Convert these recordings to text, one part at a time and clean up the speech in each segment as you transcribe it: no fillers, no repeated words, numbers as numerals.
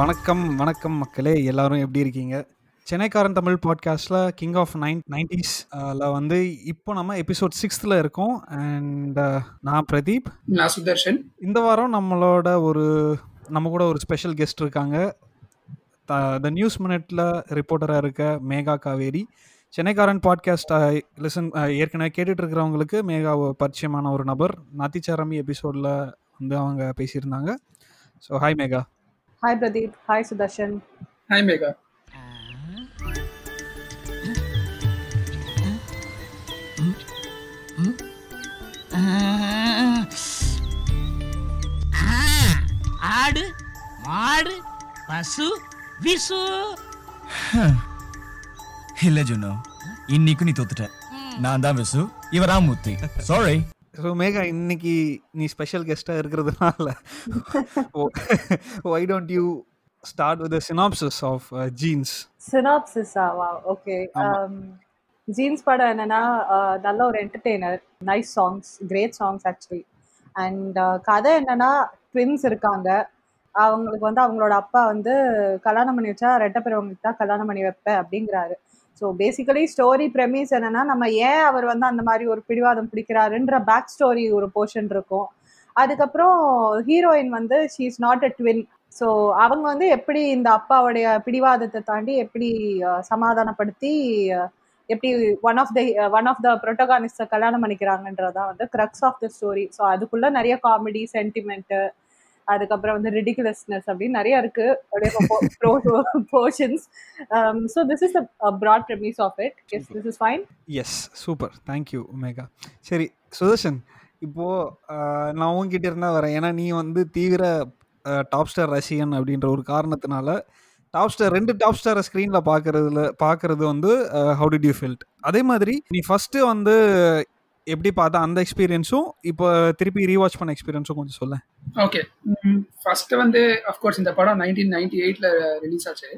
வணக்கம் வணக்கம் மக்களே, எல்லாரும் எப்படி இருக்கீங்க? சென்னைக்காரன் தமிழ் பாட்காஸ்ட்டில் கிங் ஆஃப் 90s வந்து இப்போ நம்ம எபிசோட் 6th இருக்கோம். அண்ட் நான் பிரதீப். நான் சுதர்ஷன். இந்த வாரம் நம்ம கூட ஒரு ஸ்பெஷல் கெஸ்ட் இருக்காங்க. த நியூஸ் மினிட்ல ரிப்போர்ட்டராக இருக்க மேகா காவேரி. சென்னைக்காரன் பாட்காஸ்ட் ஏற்கனவே கேட்டுட்டு இருக்கிறவங்களுக்கு மேகா பரிச்சயமான ஒரு நபர். நாத்திச்சாரம்பி எபிசோடில் வந்து அவங்க பேசியிருந்தாங்க. So hi Megha. Hi Pradeep. Hi Sudarshan. Hi Megha. ஆடு மாடு பசு விசு இல்ல ஜுனோ, இன்னைக்கு நீ தோத்துட்ட. நான் தான் விசு இவராமூர்த்தி. சாரி. ஸோ மேகா, இன்னைக்கு நீ ஸ்பெஷல் கெஸ்டாக இருக்கிறதுனால why don't you start with the synopsis of Jeans? Synopsis? Wow, okay. Jeans படம் என்னன்னா, நல்ல ஒரு entertainer, nice songs, great songs actually. And கதை என்னன்னா, ட்வின்ஸ் இருக்காங்க. அவங்களுக்கு வந்து அவங்களோட அப்பா வந்து கல்யாணம் பண்ணி வச்சா ரெட்டை பெறவங்களுக்கு தான் கல்யாணம் பண்ணி வைப்பேன் அப்படிங்கிறாரு. ஸோ பேசிக்கலி ஸ்டோரி ப்ரெமிஸ் என்னன்னா, நம்ம ஏன் அவர் வந்து அந்த மாதிரி ஒரு பிடிவாதம் பிடிக்கிறாருன்ற பேக் ஸ்டோரி ஒரு போர்ஷன் இருக்கும். அதுக்கப்புறம் ஹீரோயின் வந்து she is not a twin. So அவங்க வந்து எப்படி இந்த அப்பாவுடைய பிடிவாதத்தை தாண்டி எப்படி சமாதானப்படுத்தி எப்படி ஒன் ஆஃப் த புரோட்டகானிஸ்டை கல்யாணம் பண்ணிக்கிறாங்கன்றதான் வந்து crux of the story. So அதுக்குள்ள நிறைய காமெடி, சென்டிமெண்ட்டு, அதுக்கப்புறம் வந்து ரிடிகுலஸ்னஸ் அப்படின்னு நிறைய இருக்கு portions. So this is a broad premise of it. Yes, this is fine. Yes, super. Thank you Megha. சரி சுதர்ஷன், இப்போ நான் உங்ககிட்ட இருந்தா வரேன். ஏன்னா நீ வந்து தீவிர டாப் ஸ்டார் ரசிகன் அப்படின்ற ஒரு காரணத்தினால ரெண்டு டாப் ஸ்டாரை ஸ்க்ரீனில் பார்க்கறது வந்து how did you feel? அதே மாதிரி நீ ஃபஸ்ட்டு வந்து எப்படி பார்த்தா அந்த எக்ஸ்பீரியன்ஸும் இப்போ திருப்பி ரீவாட்ச் பண்ண எக்ஸ்பீரியன்ஸும் கொஞ்சம் சொல்லேன். ஓகே, ஃபஸ்ட்டு வந்து அஃப்கோர்ஸ் இந்த படம் 1998 ரிலீஸ் ஆச்சு.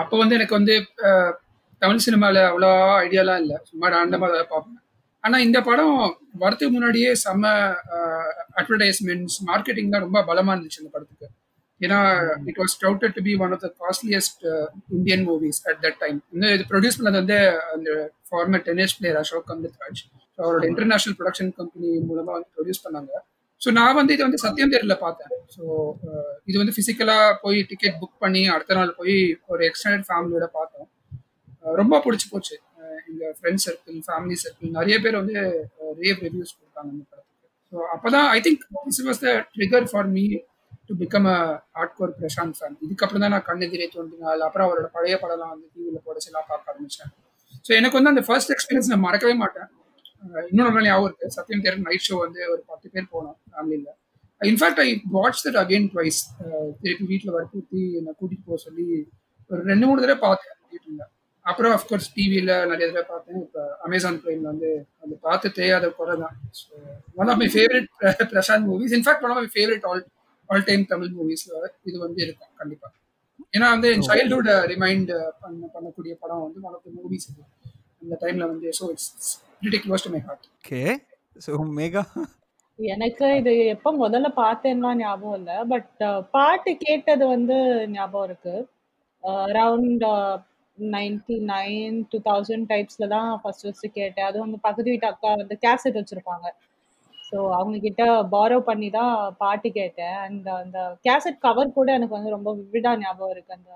அப்போ வந்து எனக்கு வந்து தமிழ் சினிமாவில் அவ்வளோ ஐடியாலாம் இல்லை, சும்மா ரேண்டமாக அதை பார்ப்பேன். ஆனால் இந்த படம் வரத்துக்கு முன்னாடியே செம்ம அட்வர்டைஸ்மெண்ட்ஸ், மார்க்கெட்டிங் தான் ரொம்ப பலமாக இருந்துச்சு இந்த படத்துக்கு. ஏன்னா it was touted to be one of the costliest Indian movies at that time. இன்னும் இது ப்ரொடியூஸ் பண்ணது வந்து அந்த former tennis player Ashok Amritraj. So அவரோட இன்டர்நேஷனல் ப்ரொடக்ஷன் கம்பெனி மூலமாக வந்து ப்ரொடியூஸ் பண்ணாங்க. ஸோ நான் வந்து இதை வந்து சத்யம் தேரில் பார்த்தேன். ஸோ இது வந்து ஃபிசிக்கலாக போய் டிக்கெட் புக் பண்ணி அடுத்த நாள் போய் ஒரு எக்ஸ்டெண்டட் ஃபேமிலியோட பார்த்தோம். ரொம்ப பிடிச்சி போச்சு. எங்கள் ஃப்ரெண்ட்ஸ் சர்க்கிள், ஃபேமிலி சர்க்கிள் நிறைய பேர் வந்து ரேவ் ரிவ்யூஸ் கொடுத்தாங்க இந்த படத்துக்கு. ஸோ அப்போ தான் I think this was the trigger for me to become a hardcore Prashant fan. இதுக்கப்புறம் தான் நான் கண்ணெதிரே தோன்றினால், அப்புறம் அவரோட பழைய படம்லாம் வந்து டிவியில் போடச்செல்லாம் பார்க்க ஆரம்பித்தேன். ஸோ எனக்கு வந்து அந்த ஃபர்ஸ்ட் எக்ஸ்பீரியன்ஸ் நான் மறக்கவே மாட்டேன். இன்னொரு நாள் ஞாபகம் இருக்குது, சத்யம் தேரன் நைட் ஷோ வந்து ஒரு 10 பேர் போனோம் ஃபேமிலியில். In fact I watch that again twice. திருப்பி வீட்டில் வற்புறுத்தி என்னை கூட்டிகிட்டு போக சொல்லி ஒரு 2-3 தடவை பார்த்தேன் வீட்டில். அப்புறம் அஃப்கோர்ஸ் டிவியில் நிறைய தடவை பார்த்தேன். இப்போ அமேசான் ப்ரைமில் வந்து அந்த பார்த்துட்டே அதை குறை தான். So one of my favourite Prashanth movies, in fact one of my favourite all time Tamil மூவிஸ்ல இது வந்து இருக்கும் கண்டிப்பா. ஏன்னா வந்து என் சைல்ட்ஹுட் ரிமைண்ட் பண்ணக்கூடிய படம் வந்து ஒன் ஆஃப் தி மூவிஸ் அந்த டைம்ல வந்து. So it's pretty close to my heart. Okay, so Megha, எனக்கு இது எப்ப முதல்ல பார்த்தேன்னா ஞாபகம் இல்லை, பட் பாட்டு கேட்டது வந்து ஞாபகம் இருக்கு. அரௌண்ட் 1999-2000 டைப்ஸ்ல தான் ஃபர்ஸ்ட் கேட்டேன். அது வந்து பக்கத்து வீட்டு அக்கா வந்து கேசட் வச்சிருப்பாங்க. ஸோ அவங்கக்கிட்ட பாரோ பண்ணி தான் பாட்டு கேட்டேன். அந்த அந்த கேசட் கவர் கூட எனக்கு வந்து ரொம்ப விவிடா ஞாபகம் இருக்குது. அந்த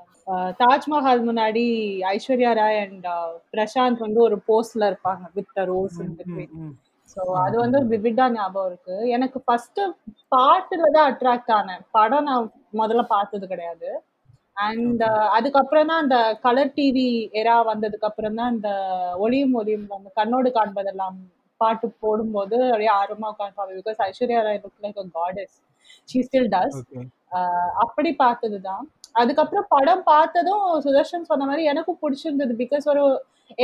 தாஜ்மஹால் முன்னாடி ஐஸ்வர்யா ராய் அண்ட் பிரசாந்த் வந்து ஒரு போஸ்டில் இருப்பாங்க வித் ரோஸ். ஸோ அது வந்து விவிடா ஞாபகம் இருக்குது எனக்கு. ஃபஸ்ட்டு பாட்டில் தான் அட்ராக்ட் ஆனேன். படம் நான் முதல்ல பார்த்தது கிடையாது. அண்ட் அதுக்கப்புறம் தான் அந்த கலர் டிவி எரா வந்ததுக்கப்புறம் தான் இந்த ஒளியும் ஒளியும் அந்த கண்ணோடு காண்பதெல்லாம் பாட்டு போடும்போது அப்படியே ஆர்வமா உட்காந்து, because Aishwarya Rai look like a goddess, she still does. அப்படி பார்த்ததுதான். அதுக்கப்புறம் படம் பார்த்ததும் சுதர்ஷன் சொன்ன மாதிரி எனக்கும் பிடிச்சிருந்தது. பிகாஸ் ஒரு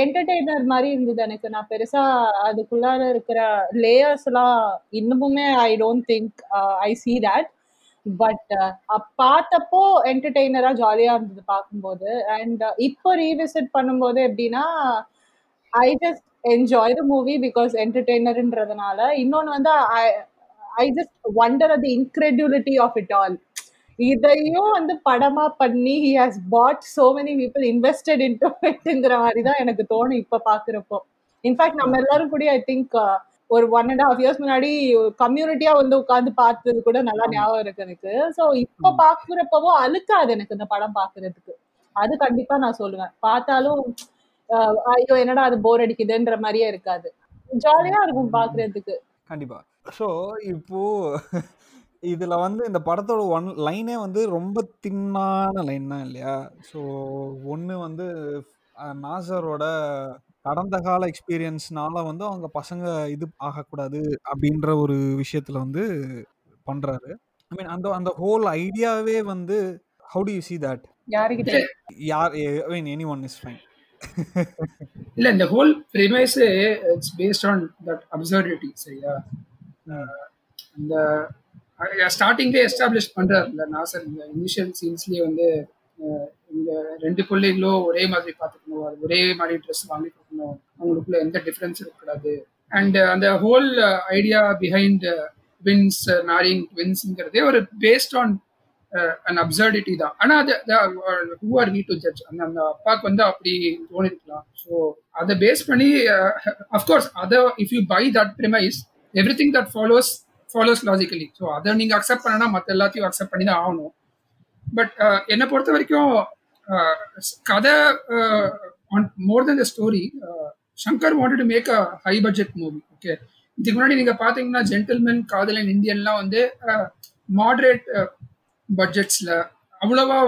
என்டர்டெய்னர் மாதிரி இருந்தது எனக்கு. நான் பெருசா அதுக்குள்ளார இருக்கிற லேயர்ஸ் எல்லாம் இன்னமுமே I don't think I see that. But பார்த்தப்போ என்டர்டெய்னரா ஜாலியா இருந்தது பார்க்கும்போது. அண்ட் இப்போ ரீவிசிட் பண்ணும்போது எப்படின்னா, I just enjoy the movie because entertainer indradhanala. Innonu vanda I just wonder at the incredulity of it all. இதையும் படமா பண்ணி he has bought so many people invested into itங்கிற மாதிரி தான் எனக்கு தோணும் இப்ப பாக்குறப்போ. இன்ஃபேக்ட் நம்ம எல்லாரும் கூட ஐ திங்க் ஒரு 1.5 years முன்னாடி கம்யூனிட்டியா உட்காந்து பார்த்தது கூட நல்லா ஞாபகம் இருக்கு எனக்கு. சோ இப்ப பாக்குறப்பவோ அழுக்காது எனக்கு இந்த படம் பாக்குறதுக்கு, அது கண்டிப்பா நான் சொல்லுவேன். பார்த்தாலும் ஐயோ என்னடா அது போர் அடிக்குதுன்ற மாதிரியே இருக்காது, ஜாலியா இருக்கும் பாக்குறதுக்கு. கண்டிப்பா. சோ இப்போ இதுல இந்த படத்தோட ஒன் லைனே ரொம்ப தின்னான லைன் தான் இல்லையா? ஸோ ஒன்று நாசரோட கடந்த கால எக்ஸ்பீரியன்ஸ்னால அவங்க பசங்க இது ஆகக்கூடாது அப்படின்ற ஒரு விஷயத்துல பண்றாரு. ஐ மீன் அந்த அந்த ஹோல் ஐடியாவே how do you see that? யாருக்கிட்ட யார் I mean any one is fine. இல்ல இந்த whole premise it's based on that absurdity. சரியா? அந்த ஸ்டார்டிங்லேயே எஸ்டாப்ளிஷ் பண்ணுறாருல்ல நாசர். இந்த இனிஷியல் சீன்ஸ்லேயே இந்த ரெண்டு பிள்ளைங்களும் ஒரே மாதிரி பார்த்துக்கணும், அது ஒரே மாதிரி ட்ரெஸ் வாங்கி கொடுக்கணும், அவங்களுக்குள்ள எந்த டிஃப்ரென்ஸ் இருக்கக்கூடாது. அண்ட் அந்த whole idea behind twins marrying ட்வின்ஸுங்கிறதே ஒரு பேஸ்ட் ஆன் அண்ட் அப்சர்டிட்டி தான். ஆனால் அது who are he to judge? அந்த அந்த அப்பாவுக்கு அப்படி தோணிருக்கலாம். ஸோ அதை பேஸ் பண்ணி அஃப்கோர்ஸ் அதை if you buy that premise everything that follows follows logically. So அதை நீங்கள் அக்செப்ட் பண்ணனா மற்ற எல்லாத்தையும் அக்செப்ட் பண்ணி தான் ஆகணும். பட் என்னை பொறுத்த வரைக்கும் கதை more then the story. Shankar wanted to make a high budget movie. Okay, இதுக்கு முன்னாடி நீங்கள் பார்த்தீங்கன்னா ஜென்டில்மேன், காதலன், இந்தியன்லாம் மாடரேட் பட்ஜெட்ஸில் அவ்வளோவா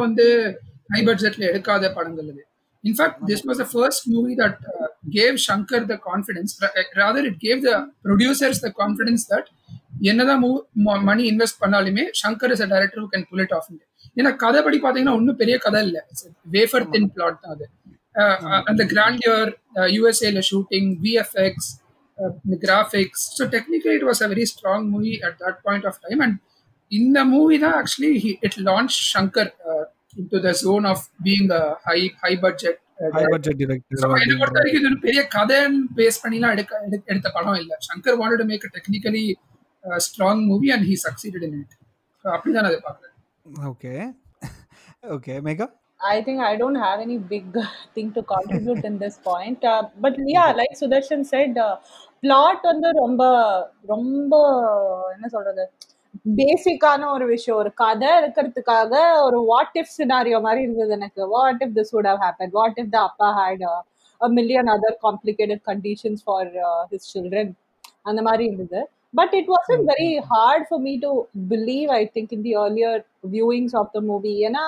ஹை பட்ஜெட்டில் எடுக்காத படங்கள் இது. In fact this was the first movie that gave Shankar the confidence. Rather it gave the producers the confidence that என்னதான் மணி இன்வெஸ்ட் பண்ணாலுமே Shankar is a director who can pull it off. ஏன்னா கதைப்படி பார்த்தீங்கன்னா ஒன்றும் பெரிய கதை இல்லை, வேஃபர் தின் பிளாட் தான் அது. அந்த கிராண்டியர் யூஎஸ்ஏல shooting, VFX, graphics, so technically it was a very strong movie at that point of time. And இந்த மூவி தான் actually it launch Shankar into the zone of being a high budget director. So I thought that it was a big kade base panila edutha padam illa. Shankar wanted to make a technically strong movie and he succeeded in it. So apdi dhaan adha paakren. Okay. Okay, Megha? I think I don't have any big thing to contribute in this point. But yeah, like Sudarshan said, plot romba enna solradhu பேசிக்கான ஒரு விஷயம், ஒரு கதை இருக்கிறதுக்காக ஒரு what if scenario மாதிரி இருந்தது எனக்கு. What if this would have happen, what if the அப்பா had a million other complicated conditions for his children, அந்த மாதிரி இருந்தது. But it wasn't very hard for me to believe I think in the earlier viewings of the movie. ஏன்னா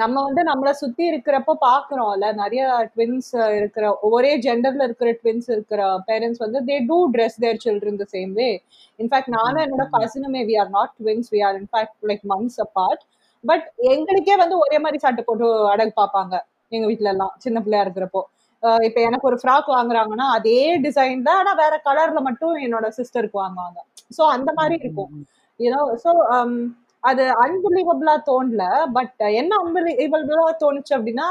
நம்ம நம்மளை சுற்றி இருக்கிறப்ப பார்க்குறோம்ல, நிறைய ட்வின்ஸ் இருக்கிற, ஒரே ஜெண்டர்ல இருக்கிற ட்வின்ஸ் இருக்கிற parents they do dress their children the same way. In fact நானும் என்னோட கசினுமே we are not twins, we are in fact like months apart. But எங்களுக்கே ஒரே மாதிரி சட்டை போட்டு அடகு பார்ப்பாங்க எங்கள் வீட்டில எல்லாம் சின்ன பிள்ளையா இருக்கிறப்போ. இப்போ எனக்கு ஒரு ஃப்ராக் வாங்குறாங்கன்னா அதே டிசைன் தான், ஆனால் வேற கலர்ல மட்டும் என்னோட சிஸ்டருக்கு வாங்குவாங்க. ஸோ அந்த மாதிரி இருக்கும் ஏதோ. ஸோ அது அன்பிலீவபிளா தோணல. பட் என்ன அன்பிலீவபிளா தோணுச்சு அப்படின்னா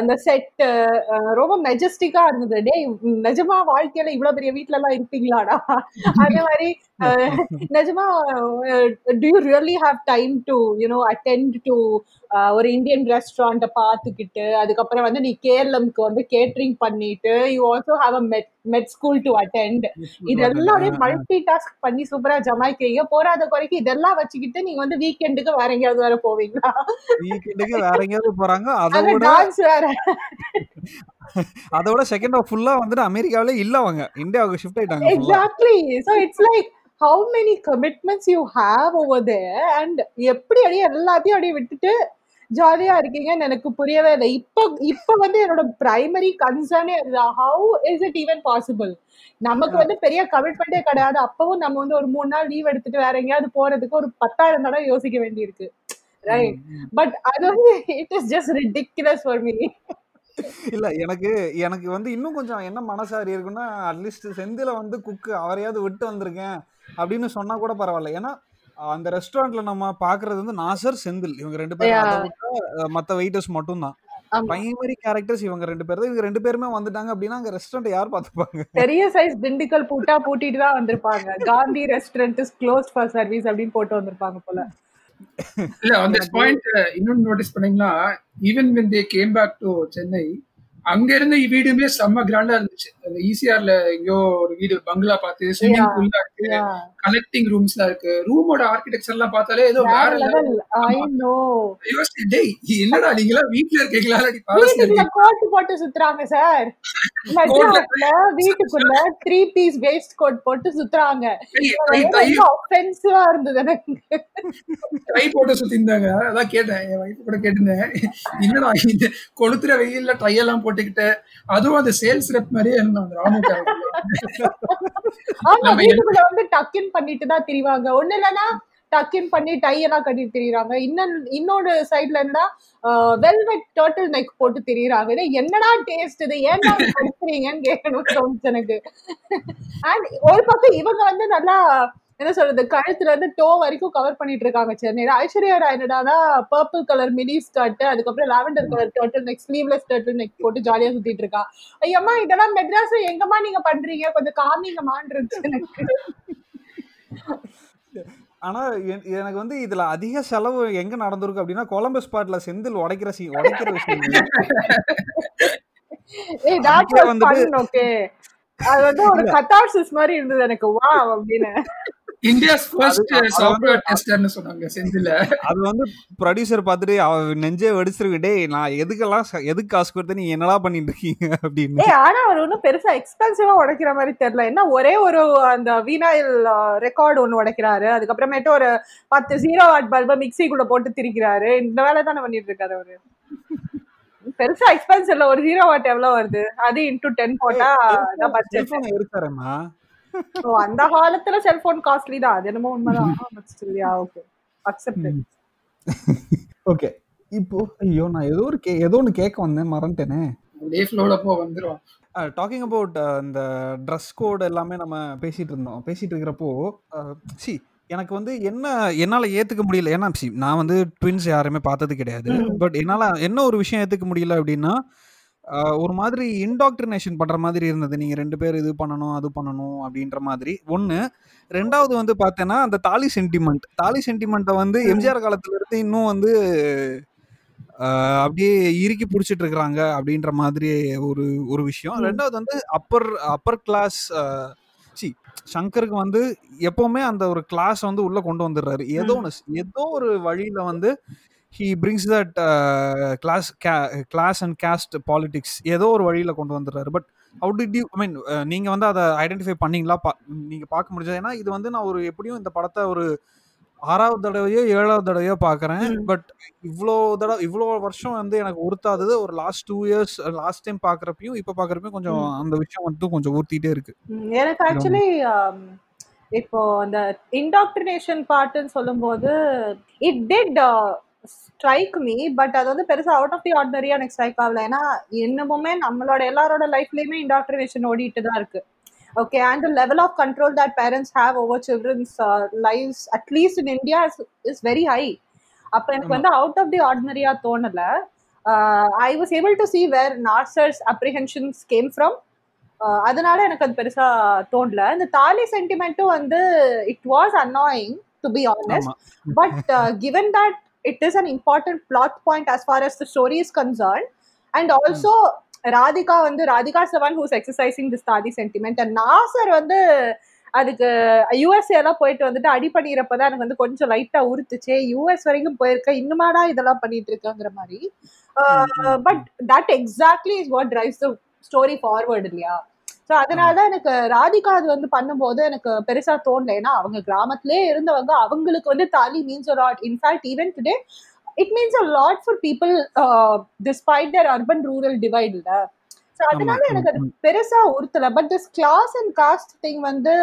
அந்த செட்டு ரொம்ப மெஜஸ்டிக்கா இருந்தது. டே நிஜமா வாழ்க்கையில இவ்வளவு பெரிய வீட்டுல எல்லாம் இருப்பீங்களாடா? அதே மாதிரி நிஜமா do you really have time to attend to ஒரு இந்தியன் ரெஸ்டாரண்ட்டை பார்த்துக்கிட்டு, அதுக்கப்புறம் நீ கேரளம்க்கு கேட்டரிங் பண்ணிட்டு, you also have a med school to attend, இதெல்லாம் மல்டி டாஸ்க் பண்ணி சூப்பரா ஜமாய்க்கிறீங்க. போராத குறைக்கு இதெல்லாம் வச்சுக்கிட்டு நீங்க வீக்கெண்டுக்கு வேற எங்கேயாவது வேற போவீங்களா? வீக்கெண்டுக்கு வேற எங்கேயாவது போறாங்க, அதோட செகண்ட் ஹாஃப் ஃபுல்லா அமெரிக்காவிலே இல்ல, அவங்க இந்தியாவுக்கு ஷிஃப்ட் ஆயிட்டாங்க. Exactly. So it's like how many commitments you have over there and எப்படி அப்படியே எல்லாத்தையும் அப்படியே விட்டுட்டு ஜாலியா இருக்கீங்கன்னு எனக்கு புரியவே இல்லை. இப்ப என்னோட பிரைமரி கன்சர்னே அதுதான், how is it even possible? நமக்கு பெரிய கமிட்மெண்டே கிடையாது, அப்பவும் நம்ம ஒரு 3 நாள் லீவ் எடுத்துட்டு வேற எங்கேயாவது போறதுக்கு ஒரு 10,000 தடவை யோசிக்க வேண்டியிருக்கு, ரைட்? பட் அது it is just ridiculous for me. இல்ல எனக்கு எனக்கு இன்னும் கொஞ்சம் என்ன மனசாரி இருக்குன்னா, அட்லீஸ்ட் செந்தில குக்கு அவரையாவது விட்டு வந்திருக்கேன் அப்படின்னு சொன்னா கூட பரவாயில்ல. ஏன்னா அந்த ரெஸ்டாரண்ட்ல நம்ம பாக்குறது நாசர், செந்தில், இவங்க 2 பேரும், மத்த வெயிட்டர்ஸ் மட்டும் தான் பிரைமரி கேரக்டர்ஸ். இவங்க 2 பேரும், இவங்க 2 பேருமே வந்துட்டாங்க அப்படின்னா அங்க ரெஸ்டாரண்ட் யார் பாத்துப்பாங்க? பெரிய சைஸ் திண்டுக்கல் பூட்டா பூட்டிட்டு தான் வந்திருப்பாங்க. Gandhi restaurant is closed for service அப்படின்னு போட்டு வந்திருப்பாங்க போல. இல்ல on this point இன்னும் நோட்டீஸ் பண்ணீங்களா, even when they came back to Chennai, அங்க இருந்த வீடுமே செம்ம கிராண்டா இருந்துச்சு. அந்த ஈசிஆர்ல எங்கயோ ஒரு வீடு பங்களா பார்த்து ஸ்விமிங் பூல்லா இருக்கு, கலெக்டிங் ரூம்ஸ்லாம் இருக்கு, ரூமோட ஆர்கிடெக்சர் எல்லாம் பார்த்தாலே ஏதோ வேற லெவல். ஐ நோ டேய் என்னடா நீங்களா வீட்ல இருக்கீங்களா? அடி பாருங்க கோட் போட்டு சுத்துறாங்க சார், மட்ரோல வீட்டுக்குள்ள 3 பீஸ் வேஸ்ட் கோட் போட்டு சுத்துறாங்க. இது ஆஃபென்சிவா இருந்தது எனக்கு. டை போட்டு சுத்திந்தாங்க. அத கேட்டேன், என் வைஃப் கூட கேட்டேன், என்னடா இந்த கொளுத்துற வெயில்ல டை எல்லாம் போட்டு அதுவும் அந்த சேல்ஸ் ரெப் மாதிரியே இருந்தாங்க. வீட்டுக்குள்ள வந்து டக்கின் பண்ணிட்டு தான் திரிவாங்க. ஒண்ணு இல்லைன்னா டக்கின் பண்ணி டை எல்லாம் கட்டிட்டு திரியிறாங்க. இன்னொரு சைட்ல இருந்தா வெல்வெட் டர்ட்டில் நெக் போட்டு திரியிறாங்க. என்னடா டேஸ்ட் இது, ஏன்னா படிக்கிறீங்கன்னு கேட்கணும்னு தோணுச்சு எனக்கு. அண்ட் ஒரு பக்கம் இவங்க வந்து நல்லா என்ன சொல்றது, கழுத்துல இருந்து டோ வரைக்கும் கவர் பண்ணிட்டு இருக்காங்க சென்னையில. ஐஸ்வர்யா ராய் என்னடானா பர்பிள் கலர் மினி ஸ்கர்ட், அதுக்கப்புறம் lavender colour turtle neck, sleeveless turtle neck போட்டு ஜாலியா சுத்திட்டு இருக்கா. ஐயம்மா இதெல்லாம் மெட்ராஸ்ல எங்கம்மா நீங்க பண்றீங்க, கொஞ்சம் காமிங்கம்மான்னு இருந்துச்சு எனக்கு. ஆனா எனக்கு வந்து இதுல அதிக செலவு எங்க நடந்திருக்கு அப்படின்னா, கொலம்பஸ் பாட்ல செந்தில் உடைக்கிற விஷயம் அது வந்து ஒரு கத்தார்சிஸ் மாதிரி இருந்தது எனக்கு. வா அப்படின்னு இந்தியாஸ் ஃபர்ஸ்ட் சாஃப்ட்வேர் டெஸ்டர்னு சொன்னாங்க செந்தில். அது வந்து ப்ரொடியூசர் பார்த்துட்டு அவ நெஞ்சே வெடிச்சிருக்கு, டேய் நான் எதுக்கு காசு கொடுத்து நீ என்னடா பண்ணிட்டு இருக்கீங்க அப்படின்னு. ஆனா அவர் ஒன்றும் பெருசா எக்ஸ்பென்சிவா உடைக்கிற மாதிரி தெரியல. என்ன ஒரே ஒரு அந்த வீணாயில் ரெக்கார்டு ஒன்று உடைக்கிறாரு, அதுக்கப்புறமேட்டு ஒரு 10 0W பல்பை மிக்சிக்குள்ள போட்டு திரிக்கிறாரு. இந்த வேலை தானே பண்ணிட்டு இருக்காரு அவரு. பெருசா எக்ஸ்பென்ஸ் இல்ல, ஒரு 0W எவ்வளவு வருது அது இன்டூ 10 போட்டா அதான் பட்ஜெட் இருக்காரேமா. சோ அந்த காலத்துல செல்போன் காஸ்ட்லி தான், அது என்னமோ உண்மைதான். But still yeah okay accepted. Okay இப்போ ஐயோ நான் ஏதோ ஒன்னு கேக்க வந்தேன் மறந்துட்டேனே. அப்படியே ஃப்ளோல போ வந்துறோம். டாக்கிங் அபௌட் அந்த ட்ரெஸ் கோட் எல்லாமே நம்ம பேசிட்டு இருக்கறப்போ சி எனக்கு வந்து என்னால் ஏற்றுக்க முடியல. ஏன்னா நான் வந்து ட்வின்ஸ் யாருமே பார்த்தது கிடையாது. பட் என்னால் ஒரு விஷயம் ஏற்றுக்க முடியல அப்படின்னா, ஒரு மாதிரி இன்டாக்ட்ரினேஷன் பண்ணுற மாதிரி இருந்தது. நீங்கள் 2 பேர் இது பண்ணணும் அது பண்ணணும் அப்படின்ற மாதிரி ஒன்று. ரெண்டாவது வந்து பார்த்தேன்னா அந்த தாலி சென்டிமெண்ட்டை வந்து எம்ஜிஆர் காலத்துலேருந்து இன்னும் வந்து அப்படியே இறுக்கி பிடிச்சிட்டு இருக்கிறாங்க அப்படின்ற மாதிரி ஒரு விஷயம். ரெண்டாவது வந்து அப்பர் கிளாஸ் சங்கருக்கு வந்து எப்பவுமே அந்த ஒரு கிளாஸ் வந்து உள்ள கொண்டு வந்துடுறாரு. ஏதோ ஒரு வழியில வந்து he brings that class and caste politics ஏதோ ஒரு வழியில கொண்டு வந்துடுறாரு. But how did you I mean நீங்க வந்து அதை ஐடென்டிஃபை பண்ணீங்களா? நீங்க பார்க்க முடிஞ்சது? ஏன்னா இது வந்து நான் ஒரு எப்படியும் இந்த படத்தை ஒரு 6வது தடவையோ 7வது தடவையோ பார்க்குறேன். பட் இவ்வளோ வருஷம் வந்து எனக்கு உறுத்தாதது ஒரு லாஸ்ட் 2 இயர்ஸ். லாஸ்ட் டைம் பார்க்குறப்பையும் இப்போ பார்க்குறப்பையும் கொஞ்சம் அந்த விஷயம் வந்து கொஞ்சம் உறுத்திட்டே இருக்கு எனக்கு. ஆக்சுவலி இப்போ அந்த இன்டாக்ட்ரினேஷன் பார்ட்டுன்னு சொல்லும்போது it did strike me. But அது வந்து பெருசாக அவுட் ஆஃப் தி ஆர்டினரியா எனக்கு ஸ்ட்ரைக் ஆகலை. ஏன்னா இன்னமுமே நம்மளோட எல்லாரோட லைஃப்லேயுமே இன்டாக்ட்ரினேஷன் ஓடிட்டு தான் இருக்கு. Okay, and the level of control that parents have over children's lives, at least in India, is very high. அப்ப எனக்கு வந்து அவுட் ஆஃப் தி ஆர்டினரியா தோணல. I was able to see where Nassar's apprehensions came from. அதனால எனக்கு அது பெருசா தோணல. இந்த தாலி சென்டிமெண்ட்டும் வந்து it was annoying to be honest. But given that it is an important plot point as far as the story is concerned, and also Radhika வந்து Radhika's the one who's exercising this thali sentiment, and Nassar வந்து அதுக்கு யூஎஸ்ஏலாம் போயிட்டு வந்துட்டு அடி பண்ணிடுறப்பதான் எனக்கு வந்து கொஞ்சம் லைட்டா உறுத்துச்சு. யூஎஸ் வரைக்கும் போயிருக்கேன், இன்னுமாடா இதெல்லாம் பண்ணிட்டு இருக்கங்கிற மாதிரி. But that exactly is what drives the story forward இல்லையா? ஸோ அதனாலதான் எனக்கு ராதிகா அது வந்து பண்ணும்போது எனக்கு பெருசா தோணல. ஏன்னா அவங்க கிராமத்திலே இருந்தவங்க, அவங்களுக்கு வந்து தாலி மீன்ஸ் ஒரு lot. In fact even today it means a lot for people despite their urban rural divide la. So adanalu enak adu perusa urthala. But this class and caste thing vandu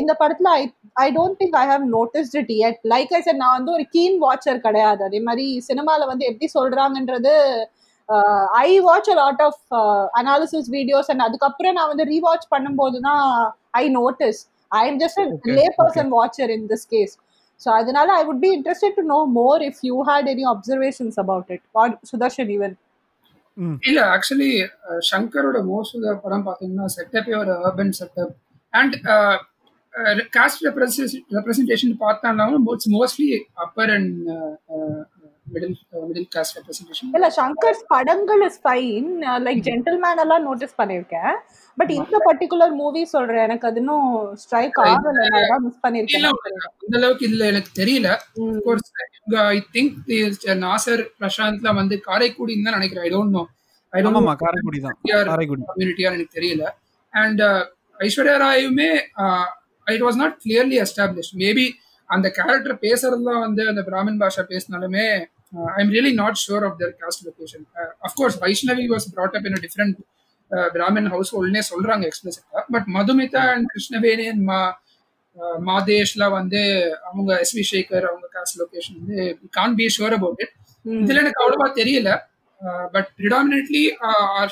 in the padathla I don't think I have noticed it yet. Like I said, na vandu or keen watcher kadaiyaadu. Adhe mari cinema la vandu eppadi solranga endrathu I watch a lot of analysis videos, and adukapra na vandu rewatch pannumbodhu na I notice I am just a lay person watcher in this case. So adinala I would be interested to know more if you had any observations about it or Sudarshan even. Illa actually Shankar oda most of the padam pathina setup is an urban setup, and caste representation பார்த்தாலும் mostly upper and middle caste representation இல்ல. சங்கர்ஸ் படங்கள் is fine, like gentleman எல்லாம் notice பண்ணிருக்கேன். But இந்த particular movie சொல்றேன், எனக்கு அது இன்னும் ஸ்ட்ரைக் ஆகல, நான் மிஸ் பண்ணிருக்கேன். அந்த அளவுக்கு இல்ல எனக்கு தெரியல. Of course I think the Nassar பிரசாந்த்ல வந்து காரைக்குடின்னு தான் நினைக்கிறேன். ஐ டோன்ட் நோ காரைக்குடி தான், காரைக்குடி கம்யூனிட்டியா எனக்கு தெரியல. அண்ட் ஐஸ்வர்யா ராயுமே it was not clearly established. Maybe and the character பேசறதுல வந்து அந்த பிராமன் பாஷா பேசினாலுமே I'm really not sure of their caste location. Of course Vaishnavi was brought up in a different Brahmin household ne solranga explicitly, but Madhumita and Krishnaveeran Madeshla vande avanga SV Shekhar avanga caste location vande we can't be sure about it. Idhila enak avlova theriyala, but predominantly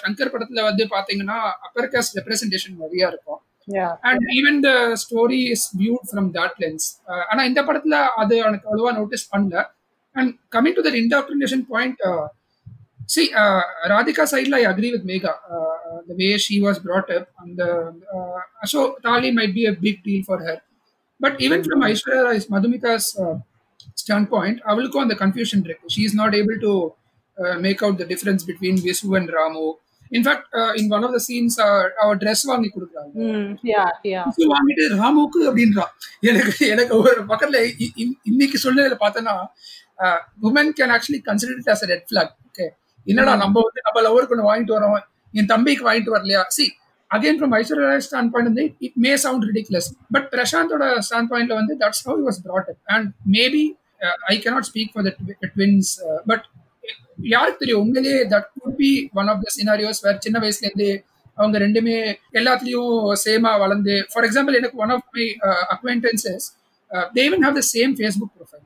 Shankar padathula vande pathina upper caste representation nariya irukum. Yeah, and even the story is viewed from that lens. Ana indha padathila adu enak alluva notice pannala. And coming to the indoctrination point, see Radhika side la I agree with Megha, the way she was brought up and the so Tali might be a big deal for her, but even from Aishwarya Rai's Madhumita's standpoint, avalukku and the confusion irukke. She is not able to make out the difference between Visu and Ramu. In fact, in one of the scenes, our dress வாங்கி கொடுக்குறாங்க. Yeah. So வாங்கிட்டு ராமுக்கு அப்படின்றா. எனக்கு ஒரு பக்கத்துல இன்னைக்கு சொல்றதுல பார்த்தனா, women can actually consider it as a red flag. Okay. என்னடா நம்ம வந்து நம்ம லவருக்கு வாங்கிட்டு வரோம், என் தம்பிக்கு வாங்கிட்டு வரலையா? See, again from Aishwarya Rai's standpoint, it may sound ridiculous. But Prashantோட standpointல வந்து that's how he was brought up. And maybe I cannot speak for the twins, but யாருக்கு தெரியும் உங்களே, that could be one of the scenarios where சின்ன வயசுல இருந்து அவங்க ரெண்டுமே எல்லாத்துலயும் சேமா வளர்ந்து. ஃபார் எக்ஸாம்பிள் எனக்கு one of my acquaintances, they even have the same Facebook profile,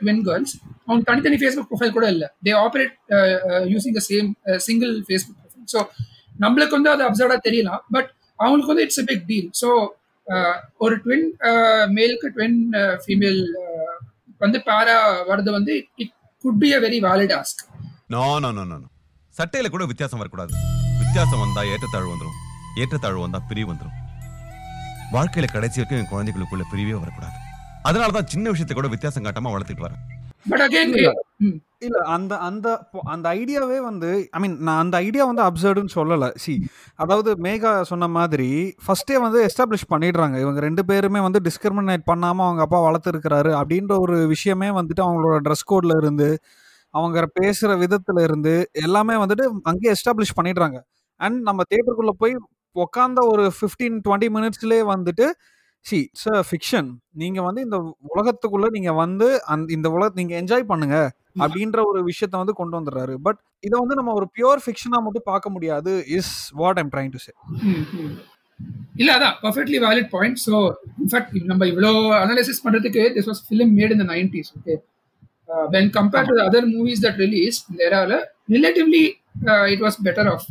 twin girls. அவங்க தனித்தனி Facebook profile கூட இல்ல, they operate using the same single Facebook profile. So நம்மளுக்கு வந்து அது அப்சர்டா தெரியலாம், பட் அவங்களுக்கு வந்து it's a big deal. So ஒரு ட்வின் மேலுக்கு ட்வின் ஃபீமேல் வந்து பாரா வரது வந்து could be a very valid ask. No. சட்டையில கூட வித்தியாசம் வர கூடாது. வித்தியாசம் வந்தா ஏற்றத்தாழ்வு வந்துரும். ஏற்றத்தாழ்வு வந்தா பிரிவு வந்துரும். வாழ்க்கையில கடைசி வரைக்கும் குழந்தைகளுக்குள்ள பிரிவே வர கூடாது. அதனால தான் சின்ன விஷயத்தை கூட வித்தியாசம் காட்டாம வளர்த்திட்டு வரேன். பட் அகைன் இல்ல அந்த அந்த அந்த ஐடியாவே வந்து ஐ மீன் நான் அந்த ஐடியா வந்து அப்சர்டுன்னு சொல்லலை. சி அதாவது மேகா சொன்ன மாதிரி ஃபர்ஸ்டே வந்து எஸ்டாப்ளிஷ் பண்ணிடுறாங்க, இவங்க ரெண்டு பேருமே வந்து டிஸ்கிரிமினேட் பண்ணாமல் அவங்க அப்பா வளர்த்துருக்கிறாரு அப்படின்ற ஒரு விஷயமே வந்துட்டு அவங்களோட ட்ரெஸ் கோடில் இருந்து அவங்க பேசுகிற விதத்தில் இருந்து எல்லாமே வந்துட்டு அங்கேயே எஸ்டாப்ளிஷ் பண்ணிடுறாங்க. அண்ட் நம்ம தியேட்டருக்குள்ளே போய் உக்காந்த ஒரு 15-20 minutesலேயே வந்துட்டு சி இட்ஸ் அ ஃபிக்ஷன், நீங்கள் வந்து இந்த உலகத்துக்குள்ளே நீங்கள் வந்து இந்த உலகத்தை நீங்கள் என்ஜாய் பண்ணுங்கள் அப்படின்ற ஒரு விஷயத்தை வந்து கொண்டு வந்துடுறாரு. பட் இதை வந்து நம்ம ஒரு பியூர் ஃபிக்ஷனா மட்டும் பார்க்க முடியாது is what I'm trying to say. இல்ல அதான் perfectly valid point. So in fact நம்ம இவ்வளோ அனலைசிஸ் பண்றதுக்கு this was film made in the 90s. Okay, when compared to the other movies that released in the era, relatively it was better off,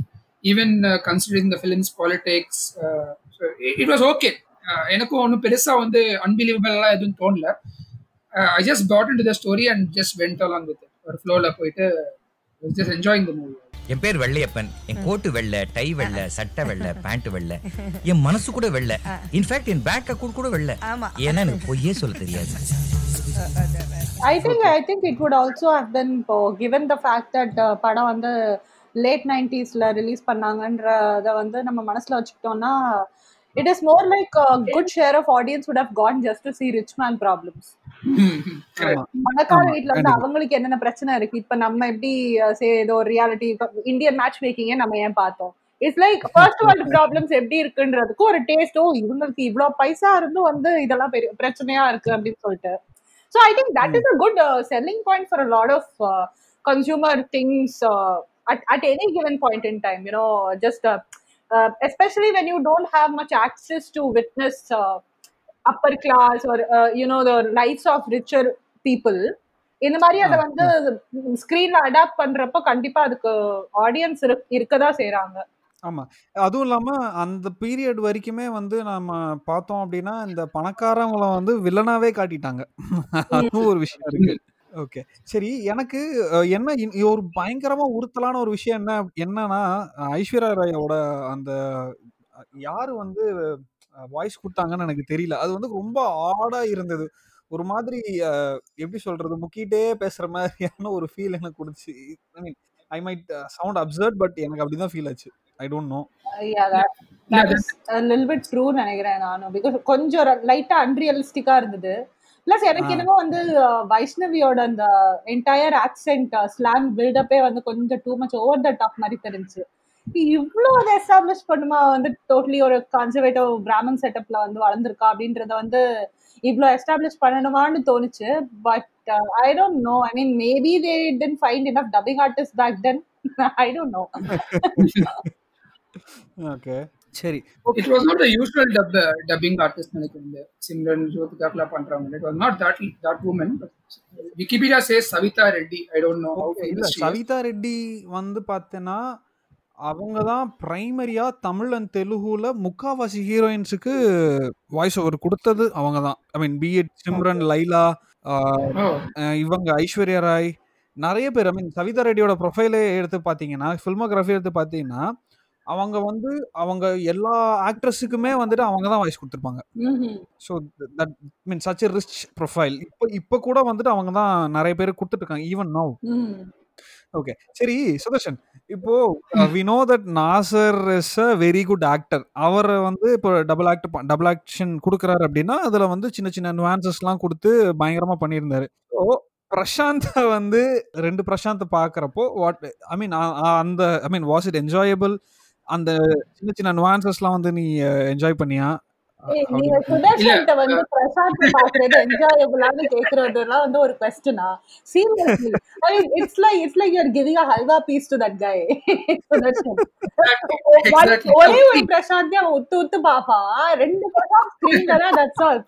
even considering the film's politics. So it was okay. எனக்கு ஒன்றும் பெருசா வந்து அன்பிலீவபிளாக எதுவும் தோணல. I just got into the story and just went along with it. Or flow la poite was just enjoying the movie. En per Velliyappan, en coat vella, tie vella, satta vella, pant vella, en manasu kuda vella, in fact en back account kuda vella, ena enak poiye solla theriyadhu. I think it would also have been given the fact that padam and the late 90s la release pannangaendra da vandu nama manasla vechikittona, it is more like a good share of audience would have gone just to see rich man problems. மணக்கார வீட்டுல வந்து அவங்களுக்கு என்னென்ன பிரச்சனை இருக்கு, இப்ப நம்ம எப்படி ஏதோ ரியாலிட்டி இந்தியன் மேட்ச் மேக்கிங்க நம்ம ஏன் பார்த்தோம், it's like first world problems எப்படி இருக்குன்றதுக்கு ஒரு டேஸ்டோ இவங்களுக்கு இவ்வளவு பைசா இருந்தும் வந்து இதெல்லாம் பெரிய பிரச்சனையா இருக்கு அப்படின்னு சொல்லிட்டு. So I think that is a good selling point for a lot of consumer things at any given point in time, you know just especially when you don't have much access to witness upper class or you know the lives of richer people. இந்த மாதிரி அத வந்து ஸ்கிரீன்ல adapt பண்றப்ப கண்டிப்பா அதுக்கு audience இருக்கதா செய்றாங்க. ஆமா, அதுவும் இல்லாம அந்த பீரியட் வரைக்குமே வந்து நாம பார்த்தோம் அப்படின்னா இந்த பணக்காரங்கள வந்து வில்லனாவே காட்டிட்டாங்க, அதுவும் ஒரு விஷயம் இருக்கு. ஓகே சரி, எனக்கு என்ன ஒரு பயங்கரமா உறுத்தலான ஒரு விஷயம் என்னன்னா ஐஸ்வர்யா ராயோட அந்த யாரு வந்து வாய்ஸ் கொடுத்தாங்கன்னு எனக்கு தெரியல. அது வந்து ரொம்ப ஆடா இருந்தது, ஒரு மாதிரி எப்படி சொல்றது, முக்கிட்டே பேசுற மாதிரியான ஒரு ஃபீல் எனக்கு கொடுத்து. I mean I might sound absurd but எனக்கு அப்படிதான் ஃபீல் ஆச்சு. I don't know. Yeah, that is a little bit true நினைக்கிறேன் நானும், because கொஞ்சம் லைட்டா அன்ரியலிஸ்டிக்கா இருந்தது. பிளஸ் எனக்கு என்னமோ வந்து வைஷ்ணவியோட அந்த என்டையர் ஆக்சென்ட் ஸ்லாங் பில்டப்பே வந்து கொஞ்சம் too much over the top மாதிரி தெரிஞ்சு. இவ்வளோ அதை எஸ்டாப்ளிஷ் பண்ணுமா, வந்து டோட்டலி ஒரு கன்சர்வேட்டிவ் பிராமன் செட்டப்ல வந்து வளர்ந்துருக்கா அப்படின்றத வந்து இவ்வளோ எஸ்டாப்ளிஷ் பண்ணணுமான்னு தோணுச்சு. But I don't know, I mean maybe they didn't find enough dubbing artist back then, I don't know. Okay சரி, it was not the usual dubbing artist நினைக்கிறேன். சிம்ரன் ஜோதிகாக்லா பண்றாங்க, it was not that woman. Wikipedia says Savitha Reddy. I don't know. இல்ல சவிதா ரெட்டி வந்து பார்த்தேன்னா அவங்க தான் பிரைமரியா Tamil and தெலுங்குல முக்காவாசி ஹீரோயின்ஸுக்கு வாய்ஸ் ஓவர் கொடுத்தது அவங்க தான். I mean be it Simran, Laila, இவங்க ஐஸ்வர்யா ராய், நிறைய பேர். ஐ மீன் சவிதா ரெட்டியோட ப்ரொஃபைலே எடுத்து பார்த்தீங்கன்னா, ஃபில்மோகிராஃபி எடுத்து பார்த்தீங்கன்னா, அவங்க வந்து அவங்க எல்லா ஆக்ட்ரஸுக்குமே வந்துட்டு அவங்க தான் வாய்ஸ் கொடுத்துருப்பாங்க. So that means such a rich profile. இப்போ கூட வந்துட்டு அவங்க தான் நிறைய பேர் கொடுத்துட்டு இருக்காங்க ஈவன் நவ். ஓகே சரி சுதர்ஷன், இப்போ we know that Nassar is a very good actor. அவர் வந்து இப்போ டபுள் ஆக்ஷன் கொடுக்குறாரு அப்படின்னா அதில் வந்து சின்ன சின்ன நுவான்சஸ்லாம் கொடுத்து பயங்கரமாக பண்ணியிருந்தாரு. ஸோ பிரசாந்தை வந்து ரெண்டு பிரசாந்தை பார்க்குறப்போ வாட் ஐ மீன் அந்த I mean was it enjoyable? அந்த சின்ன சின்ன நுவான்சஸ்லாம் வந்து நீ என்ஜாய் பண்ணியா? நீங்க சுதர்ஷன்ட்ட வந்து பிரசாந்த் பாக்குறது என்ஜாயபிளான்னு கேக்குறதுலாம் வந்து ஒரு குவெஸ்டனா? Seriously it's like you are giving a halwa piece to that guy. ஒரே ஒரு பிரசாந்த் அவன் உத்து பாப்பா, ரெண்டு பக்கம் ஸ்கிரீன்ல தட்ஸ் ஆல்.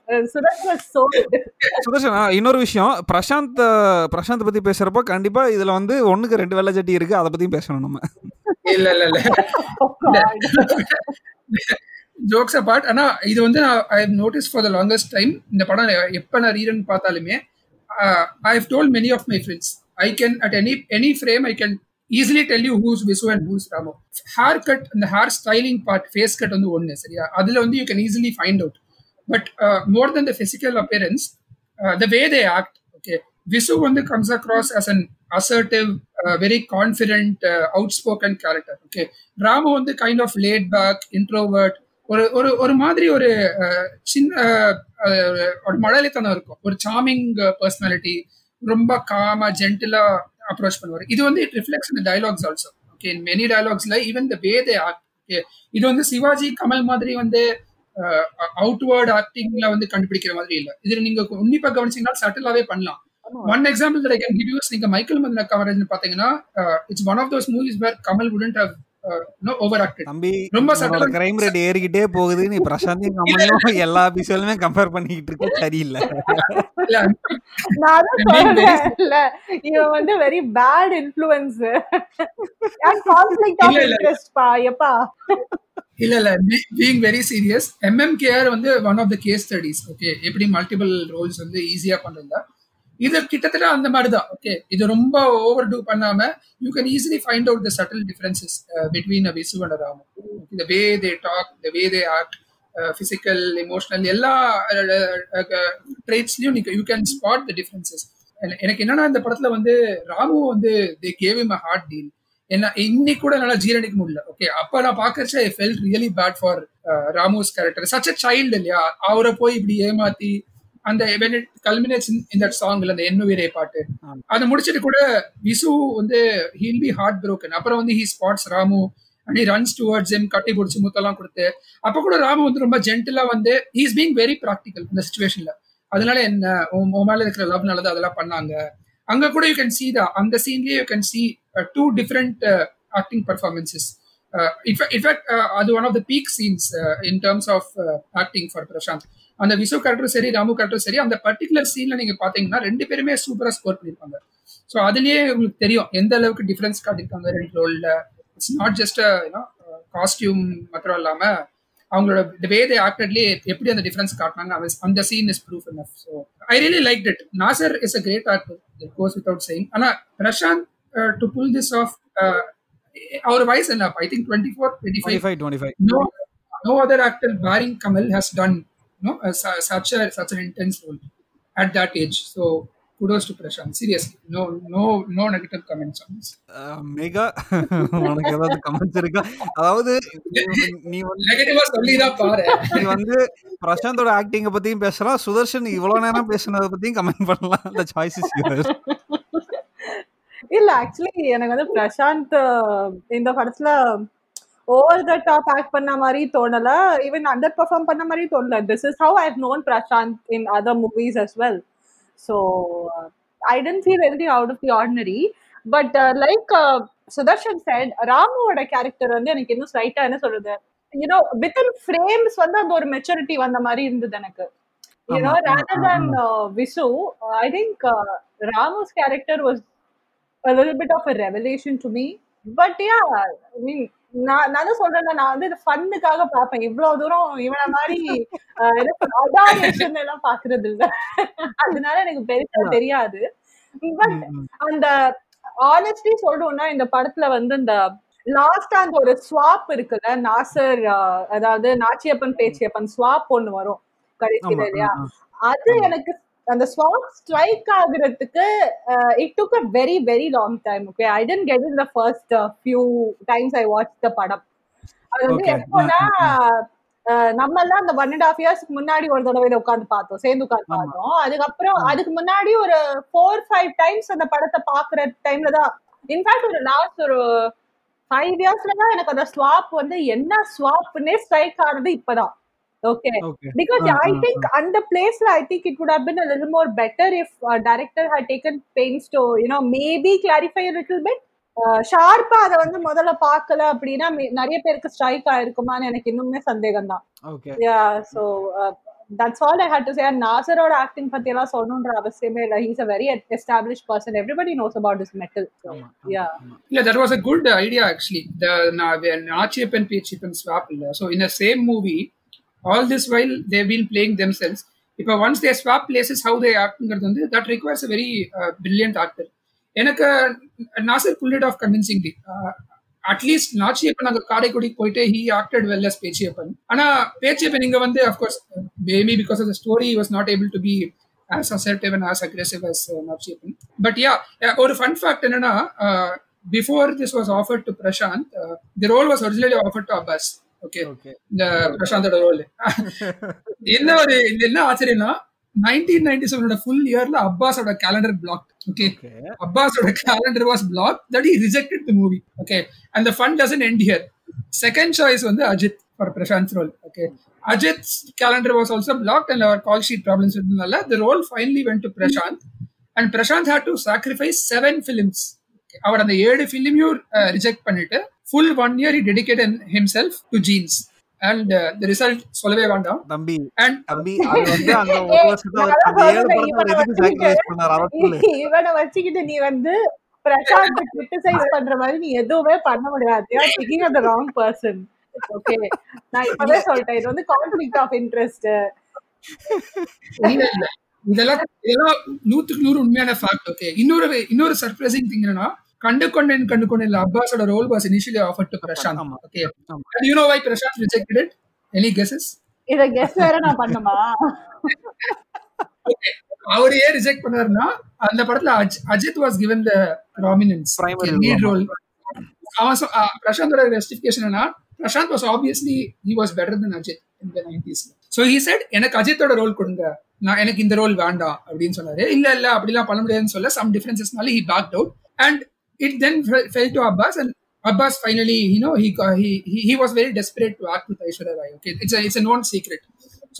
சுதர்ஷன் இன்னொரு விஷயம், பிரசாந்த் பத்தி பேசுறப்ப கண்டிப்பா இதுல வந்து ஒண்ணுக்கு ரெண்டு வெள்ளை சட்டி இருக்கு, அத பத்தியும் பேசணும் நம்ம. இல்ல ஜோக்ஸ் அபார்ட், ஆனா இது வந்து I have notice for the longest time. இந்த படம் எப்போ நான் ரீரன் பார்த்தாலுமே I have told many of my friends I can at any frame I can easily tell you who's Vishu and who's Ramu. Hair cut, அந்த hair styling part, face cut வந்து ஒன்று சரியா, அதில் வந்து you can easily find out. But more then the physical appearance, the way they act. Okay, Vishu வந்து comes across as an assertive, very confident, outspoken character. Okay, ராமோ வந்து kind of laid back, introvert, ஒரு மாதிரி ஒரு சின்ன ஒரு மழலைத்தனம் இருக்கும், ஒரு சார்மிங் பர்சனாலிட்டி, ரொம்ப காமா ஜென்டிலா அப்ரோச் பண்ணுவார். இது வந்து it reflects in dialogues also. Okay, in many டயலாக்ஸ்ல even the way they act. Okay, இது வந்து சிவாஜி கமல் மாதிரி வந்து அவுட்வர்ட் ஆக்டிங்ல வந்து கண்டுபிடிக்கிற மாதிரி இல்லை. இதுல நீங்க உன்னிப்பா கவனிச்சீங்கன்னா சட்டிலாவே பண்ணலாம். One example that I can give you is நீங்க மைக்கேல் மதுனா கவரேஜ் பாத்தீங்கன்னா, it's one of those movies where Kamal wouldn't have ஏறிக்கிட்டே போகுது. நீ பிரசாந்த் எல்லா எபிசோடுமே கம்பேர் பண்ணிக்கிட்டு இருக்க சரியில்லை. நான் சொல்றேன் இல்ல, இவன் வந்து வெரி பேட் இன்ஃப்ளூயன்ஸ். இல்ல பீங் வெரி சீரியஸ், எம்எம்கேஆர் வந்து one of the case studies. Okay, எப்படி மல்டிபிள் ரோல்ஸ் வந்து ஈஸியா பண்றதா, இது கிட்டத்தட்ட அந்த மாதிரி தான். ஓகே, இது ரொம்ப ஓவர் டூ பண்ணாம you can easily find out the subtle differences between Vishu and Ramu. The way they talk, the way they act, physical, emotional, எல்லா ட்ரெய்ட்ஸ்லயும் you can spot the differences. எனக்கு என்னன்னா இந்த படத்துல வந்து ராமு வந்து they gave him a hard deal. ஏன்னா இன்னைக்கு கூட நல்லா ஜீரணிக்க முடியல. ஓகே, அப்ப நான் பாக்குறச்ச I felt really bad for Ramu's character, such a child இல்லையா. அவரை போய் இப்படி ஏமாத்தி அந்த கல்மினேஷன் இந்த சாங்ல அந்த என்னுயிரை பாட்டு அதை முடிச்சிட்டு கூட விசு வந்து ஹீல் பி ஹார்ட் ப்ரோக்கன். அப்புறம் வந்து he spots Ramu and he runs towards him, கட்டி பிடிச்சி முத்தெல்லாம் கொடுத்து. அப்ப கூட ராமு வந்து ரொம்ப ஜென்டிலா வந்து he is being very practical இந்த சுச்சுவேஷன்ல. அதனால என்ன மேல இருக்கிற லவ்னால தான் அதெல்லாம் பண்ணாங்க. அங்க கூட யூ கேன் சி த அந்த சீன்லயே you can see two different acting performances. In fact அது one of the peak scenes in terms of acting for Prashanth. அந்த விசு கேரக்டரும் சரி, ராமு கேரக்டரும் சரி, அந்த பர்டிகுலர் சீன்ல நீங்க பாத்தீங்கன்னா ரெண்டு பேருமே சூப்பரா ஸ்கோர் பண்ணிருப்பாங்க. சோ அதுலயே உங்களுக்கு தெரியும் எந்த அளவுக்கு டிஃபரன்ஸ் காட்டிருக்காங்க ரெண்டு ரோல்ல. இட்ஸ் நாட் ஜஸ்ட் காஸ்டியூம் மட்டும் இல்லாம அவங்களோட வே தே ஆக்டட்லயே எப்படி அந்த டிஃபரன்ஸ் காட்டினாங்க, அந்த scene is proof enough. So I really liked it. Nassar is a great actor, it goes without saying. ஆனா Prashanth to pull this off, அவர் வயசு என்ன? I think 24 25 25 no No other actor barring Kamal has done such an intense role at that age. So kudos to Prashant. Seriously, no negative comments on this. Mega, உனக்கு ஏதாவது comments இருக்கா? அதாவது நீ நெகட்டிவா சொல்லிடா பாரு. நீ வந்து பிரசாந்தோட ஆக்டிங்க பத்தியும் பேசலாம், சுதர்ஷன் இவ்வளவு நேரம் பேசினத பத்தியும் கமெண்ட் பண்ணலாம். The choice is yours. இல்ல ஆக்சுவலி எனக்கு வந்து பிரசாந்த் இந்த படத்துல over the top act பண்ண மாதிரி தோணல, even under perform பண்ண மாதிரி தோணல. This is how I have known Prashant in other movies as well. So I didn't feel anything out of the ordinary, but like Sudarshan said, Ramuoda character வந்து எனக்கு இன்னும் ஸ்ட்ரைட்டா என்ன சொல்றது, you know, within frames வந்து அந்த ஒரு maturity வந்த மாதிரி இருந்தது எனக்கு. You know, rather than Visu, I think Ramu's character was a little bit of a revelation to me. But yeah, I mean, நான் தான் சொல்றேன், நான் வந்து ஃபன்னுக்காக பார்ப்பேன். இவ்வளவு தூரம் இவன மாதிரி எல்லாம் பாக்குறது இல்லை, அதனால எனக்கு பெருசா தெரியாது. பட் அந்த ஆனஸ்ட்லி சொல்றோம்னா இந்த படத்துல வந்து இந்த லாஸ்டா அந்த ஒரு ஸ்வாப் இருக்குல்ல, நாசர் அதாவது நாச்சியப்பன் பேச்சியப்பன் ஸ்வாப் ஒண்ணு வரும் கடைசியில இல்லையா, அது எனக்கு அந்த ஸ்வாப் ஸ்ட்ரைக் ஆகுறதுக்கு it took a very very long time. Okay, I didn't get it the first few times I watched the படம். அது வந்து எப்போனா நம்ம எல்லாம் அந்த 1.5 years முன்னாடி ஒரு தடவை உட்காந்து பார்த்தோம், சேர்ந்து உட்காந்து பார்த்தோம். அதுக்கப்புறம் அதுக்கு முன்னாடி ஒரு 4-5 times அந்த படத்தை பாக்குற டைம்ல தான், இன்ஃபேக்ட் ஒரு லாஸ்ட் ஒரு 5 yearsலதான் எனக்கு அந்த ஸ்வாப் வந்து என்ன ஸ்வாப்னே ஸ்ட்ரைக் ஆனது இப்பதான். Okay. Because I think on the place, I think it would have been a little more better if director had taken pains to, you know, maybe clarify a little bit. ஷார்ப்பா அதை வந்து முதல்ல பார்க்கல அப்படின்னா நிறைய பேருக்கு ஸ்ட்ரைக் ஆயிருக்குமான்னு எனக்கு இன்னுமே சந்தேகம் தான். So that's all I had to say. நாசரோட ஆக்டிங் பத்தி எல்லாம் சொல்லணும்ன்ற அவசியமே இல்லை. He's a very established person. Everybody knows about his metal. So, yeah, that was a good idea actually. The Nachiappan Pechiappan swap. So in the same movie, all this while they've been playing themselves. If once they swap places, how they act, that requires a very brilliant actor. Enakku Nasir pulled it off convincingly. At least Nachiappan anga Kadaikodi poite, he acted well as Pechiappan. Ana Pechiappan inga vande, of course, maybe because of the story, he was not able to be as assertive and as aggressive as Nachiappan. But yeah, or a fun fact enna, before this was offered to Prashant, the role was originally offered to Abbas. Okay. The Prashant's role inna aachirina 1997 oda full year la Abbas oda calendar blocked. Okay. Abbas oda calendar was blocked, that he rejected the movie. Okay, and the fun doesn't end here. Second choice was Ajit for Prashant's role. Okay, Ajit's calendar was also blocked and our call sheet problems irundala, the role finally went to Prashant, and Prashant had to sacrifice 7 films. அவர் அந்த 7 films reject பண்ணிட்டு full 1 year he dedicated himself to jeans, and the result solave vandam thambi thambi adu vandu anga oru varsham adu year edukku sacrifice pannar avarukulla ivana vachikittu nee vandu Prashant criticize pandra mari nee eduvume panna mudiyadhu, you are picking the wrong person. Okay, na ippa solta idu vandu conflict of interest illa இதெல்லாம் 100% உண்மையான fact. Okay, இன்னொரு surprising thing என்னன்னா, கண்டுகொண்டேன் அப்பாஸோட role was initially offered to Prashanth. Okay, do you know why Prashanth rejected it? Any guesses? இத guess வேற நான் பண்ணுமா? Okay, அவர் ஏன் ரிஜெக்ட் பண்ணாருன்னா, அந்த படத்துல Ajith was given the prominence, lead role. அவசோ பிரசாந்தோட ஜஸ்டிஃபிகேஷன் என்னன்னா, Prashanth was obviously he was better than Ajit in the 90s. So he said, எனக்கு அஜித்தோட ரோல் கொடுங்க, நான் எனக்கு இந்த ரோல் வேண்டாம் அப்படின்னு சொன்னாரு. இல்ல அப்படிலாம் பண்ண முடியாதுன்னு சொல்ல some differences-னால he backed out, and it then fell to Abbas, and Abbas finally, you know, he was very desperate to act with Aishwarya Rai. Okay, it's a known secret.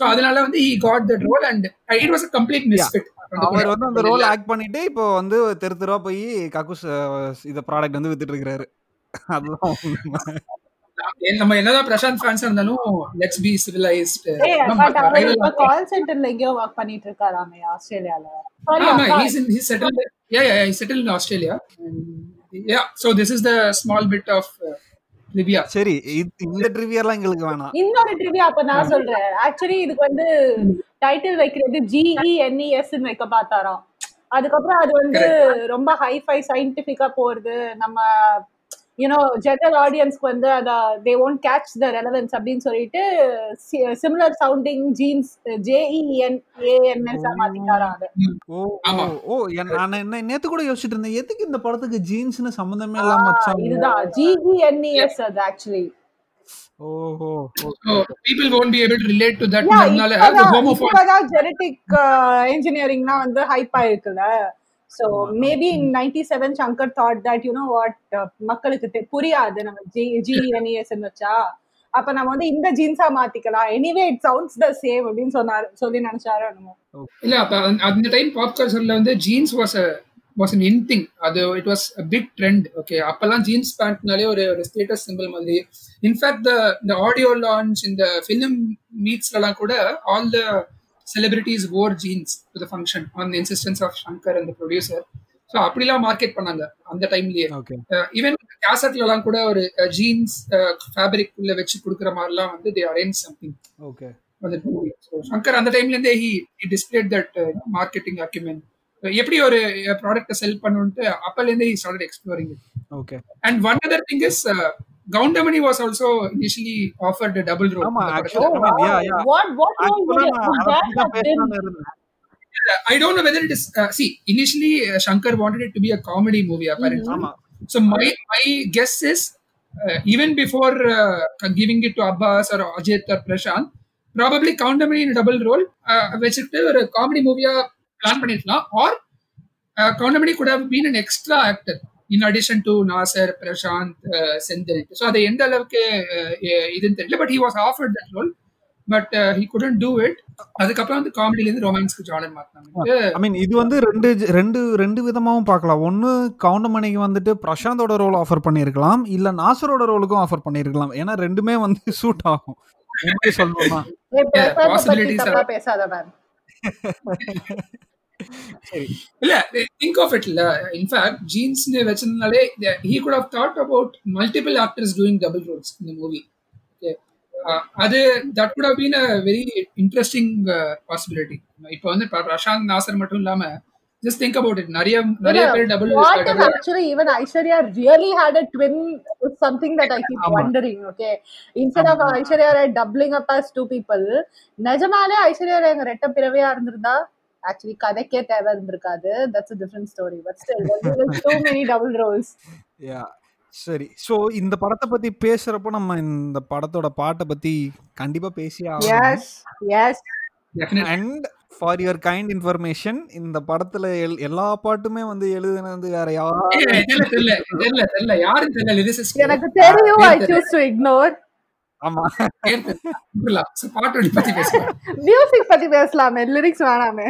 So அதனால வந்து he got that role, and it was a complete misfit. அவர் வந்து அந்த role act பண்ணிட்டு இப்போ வந்து தெருதுரா போய் கக்குஸ் இந்த product வந்து வித்துட்டு இருக்காரு. அதுதான் நம்ம என்னதான் பிரசாந்த் ஃபேன்ஸ் இருந்தாலும் லெட்ஸ் பீ சிவிலைஸ்ட். நம்ம கால் சென்டர்ல எங்க வர்க் பண்ணிட்டு இருக்காராமே ஆஸ்திரேலியால. He settled in Australia. And so this is the small bit of trivia. சரி, இந்த ட்ரிவியாலாம் உங்களுக்கு வேணாம். இன்னொரு ட்ரிவியா அப்ப நான் சொல்றேன். ஆக்சுவலி இதுக்கு வந்து டைட்டில் வைக்கிறது GENES ன்னு வைக்க பார்த்தாராம். அதுக்கப்புறம் அது வந்து ரொம்ப ஹைஃபை சயின்டிஃபிக்கா போறது, நம்ம யூனோ ஜெனரல் ஆடியன்ஸ்க்கு வந்து அதை they won't catch the relevance அப்படின்னு சொல்லிட்டு சிமிலர் சவுண்டிங் ஜீன்ஸ் ஜேஇஎன்ஏஎன்எஸ் மாத்திட்டாரா அது. ஓ நான் என்ன நேத்து கூட யோசிச்சுட்டு இருந்தேன், எதுக்கு இந்த படத்துக்கு ஜீன்ஸ்னு சம்பந்தமே இல்லாம வச்சாங்க. இதுதான் ஜிஇஎன்இஎஸ் அது ஆக்சுவலி. ஓஹோ, people won't be able to relate to that. அதனால அது ஹோமோஃபோபியா ஜெனடிக் இன்ஜினியரிங்னா வந்து ஹைப் ஆயிருக்குல. So maybe in 97 Shankar thought that you know what மக்களுக்கு புரியாது நம்ம GNES ன்னு வச்சா அப்ப நம்ம வந்து இந்த ஜீன்ஸா மாத்திக்கலாம், anyway it sounds the same அப்படினு சொல்லி நினைச்சாரு நம்ம. இல்ல அப்ப அந்த டைம் பாப் கல்ச்சர்ல வந்து Jeans was an in thing, it was a big trend. Okay, அப்பலாம் ஜீன்ஸ் பேண்ட்னாலே ஒரு ஸ்டேட்டஸ் சிம்பல் மாதிரி. In fact the audio launch in the film meetsலாம் கூட all the celebrities wore jeans to the function on the insistence of Shankar and the producer. So அப்படிலாம் market பண்ணாங்க அந்த டைம்லயே. Even காசட்லலாம் கூட ஒரு ஜீன்ஸ் ஃபேப்ரிக் உள்ள வெச்சு குடுக்குற மாதிரிலாம் வந்து they arranged something. Okay, so Shankar அந்த டைம்ல இருந்தே he displayed that marketing acumen. எப்படி ஒரு ப்ராடக்ட்ட செல் பண்ணனும்னு அப்பல இருந்தே he started exploring it. Okay, and one other thing is கவுண்ட மனை was also initially offered a double role. I don't know whether it is see initially Shankar wanted it to be a comedy movie apparently. Mm-hmm. So my guess is even before giving it to Abbas or Ajit or Prashant probably கவுண்ட மனை in a double role வச்சிட்டு ஒரு comedy movie plan பண்ணிட்டலாம், or கவுண்ட மனை could have been an extra actor in addition to Naser, Prashant, Sendil. So at the end alavukku idhu therilla, but he was offered that role but he couldn't do it. அதுக்கப்புறம் அந்த காமெடில இருந்து ரொமான்ஸ்க்கு genre மாத்துனாங்க. I mean இது வந்து ரெண்டு விதமாவும் பார்க்கலாம். ஒன்னு கவுண்ட மணிக்கு வந்துட்டு பிரசாந்தோட ரோல் ஆஃபர் பண்ணிருக்கலாம், இல்ல நாசரோட ரோலுக்கும் ஆஃபர் பண்ணிருக்கலாம். ஏன்னா ரெண்டுமே வந்து சூட் ஆகும். எப்படி சொல்றோம்னா பாசிபிலிட்டிஸ் எல்லாம் பேசாத பாரு. இல்ல think of it la, in fact jeans ne vechanale he could have thought about multiple actors doing double roles in the movie. Okay, that could have been a very interesting possibility. இப்போ வந்து பிரசாந்த் நாசர் மட்டும் இல்லாம just think about it, nariya pair double roles. Actually even Aishwarya really had a twin is something that I keep wondering. Okay, instead of Aishwarya Rai doubling up as two people, najamale Aishwarya Rai anga ரெட்ட பிறவையா இருந்திருந்தா actually கதைக்கே தேவை இருந்திருக்காது. That's a different story, but still there are so many double roles. Yeah, சரி. So இந்த படத்தை பத்தி பேசுறப்போ நம்ம இந்த படத்தோட பாட்டை பத்தி கண்டிப்பா பேசியே ஆகணும். Yes and for your kind information இந்த படத்துல எல்லா பாட்டுமே வந்து எழுதுனது வேற யாரும் இல்ல யாரும் தெரியல. லிரிசிஸ்ட் எனக்கு தெரியும், I choose to ignore. ஆமா இல்ல பாட்டு பத்தி பேசலாம், மியூசிக் பத்தி பேசலாமே, லிரிக்ஸ் வேணாமே.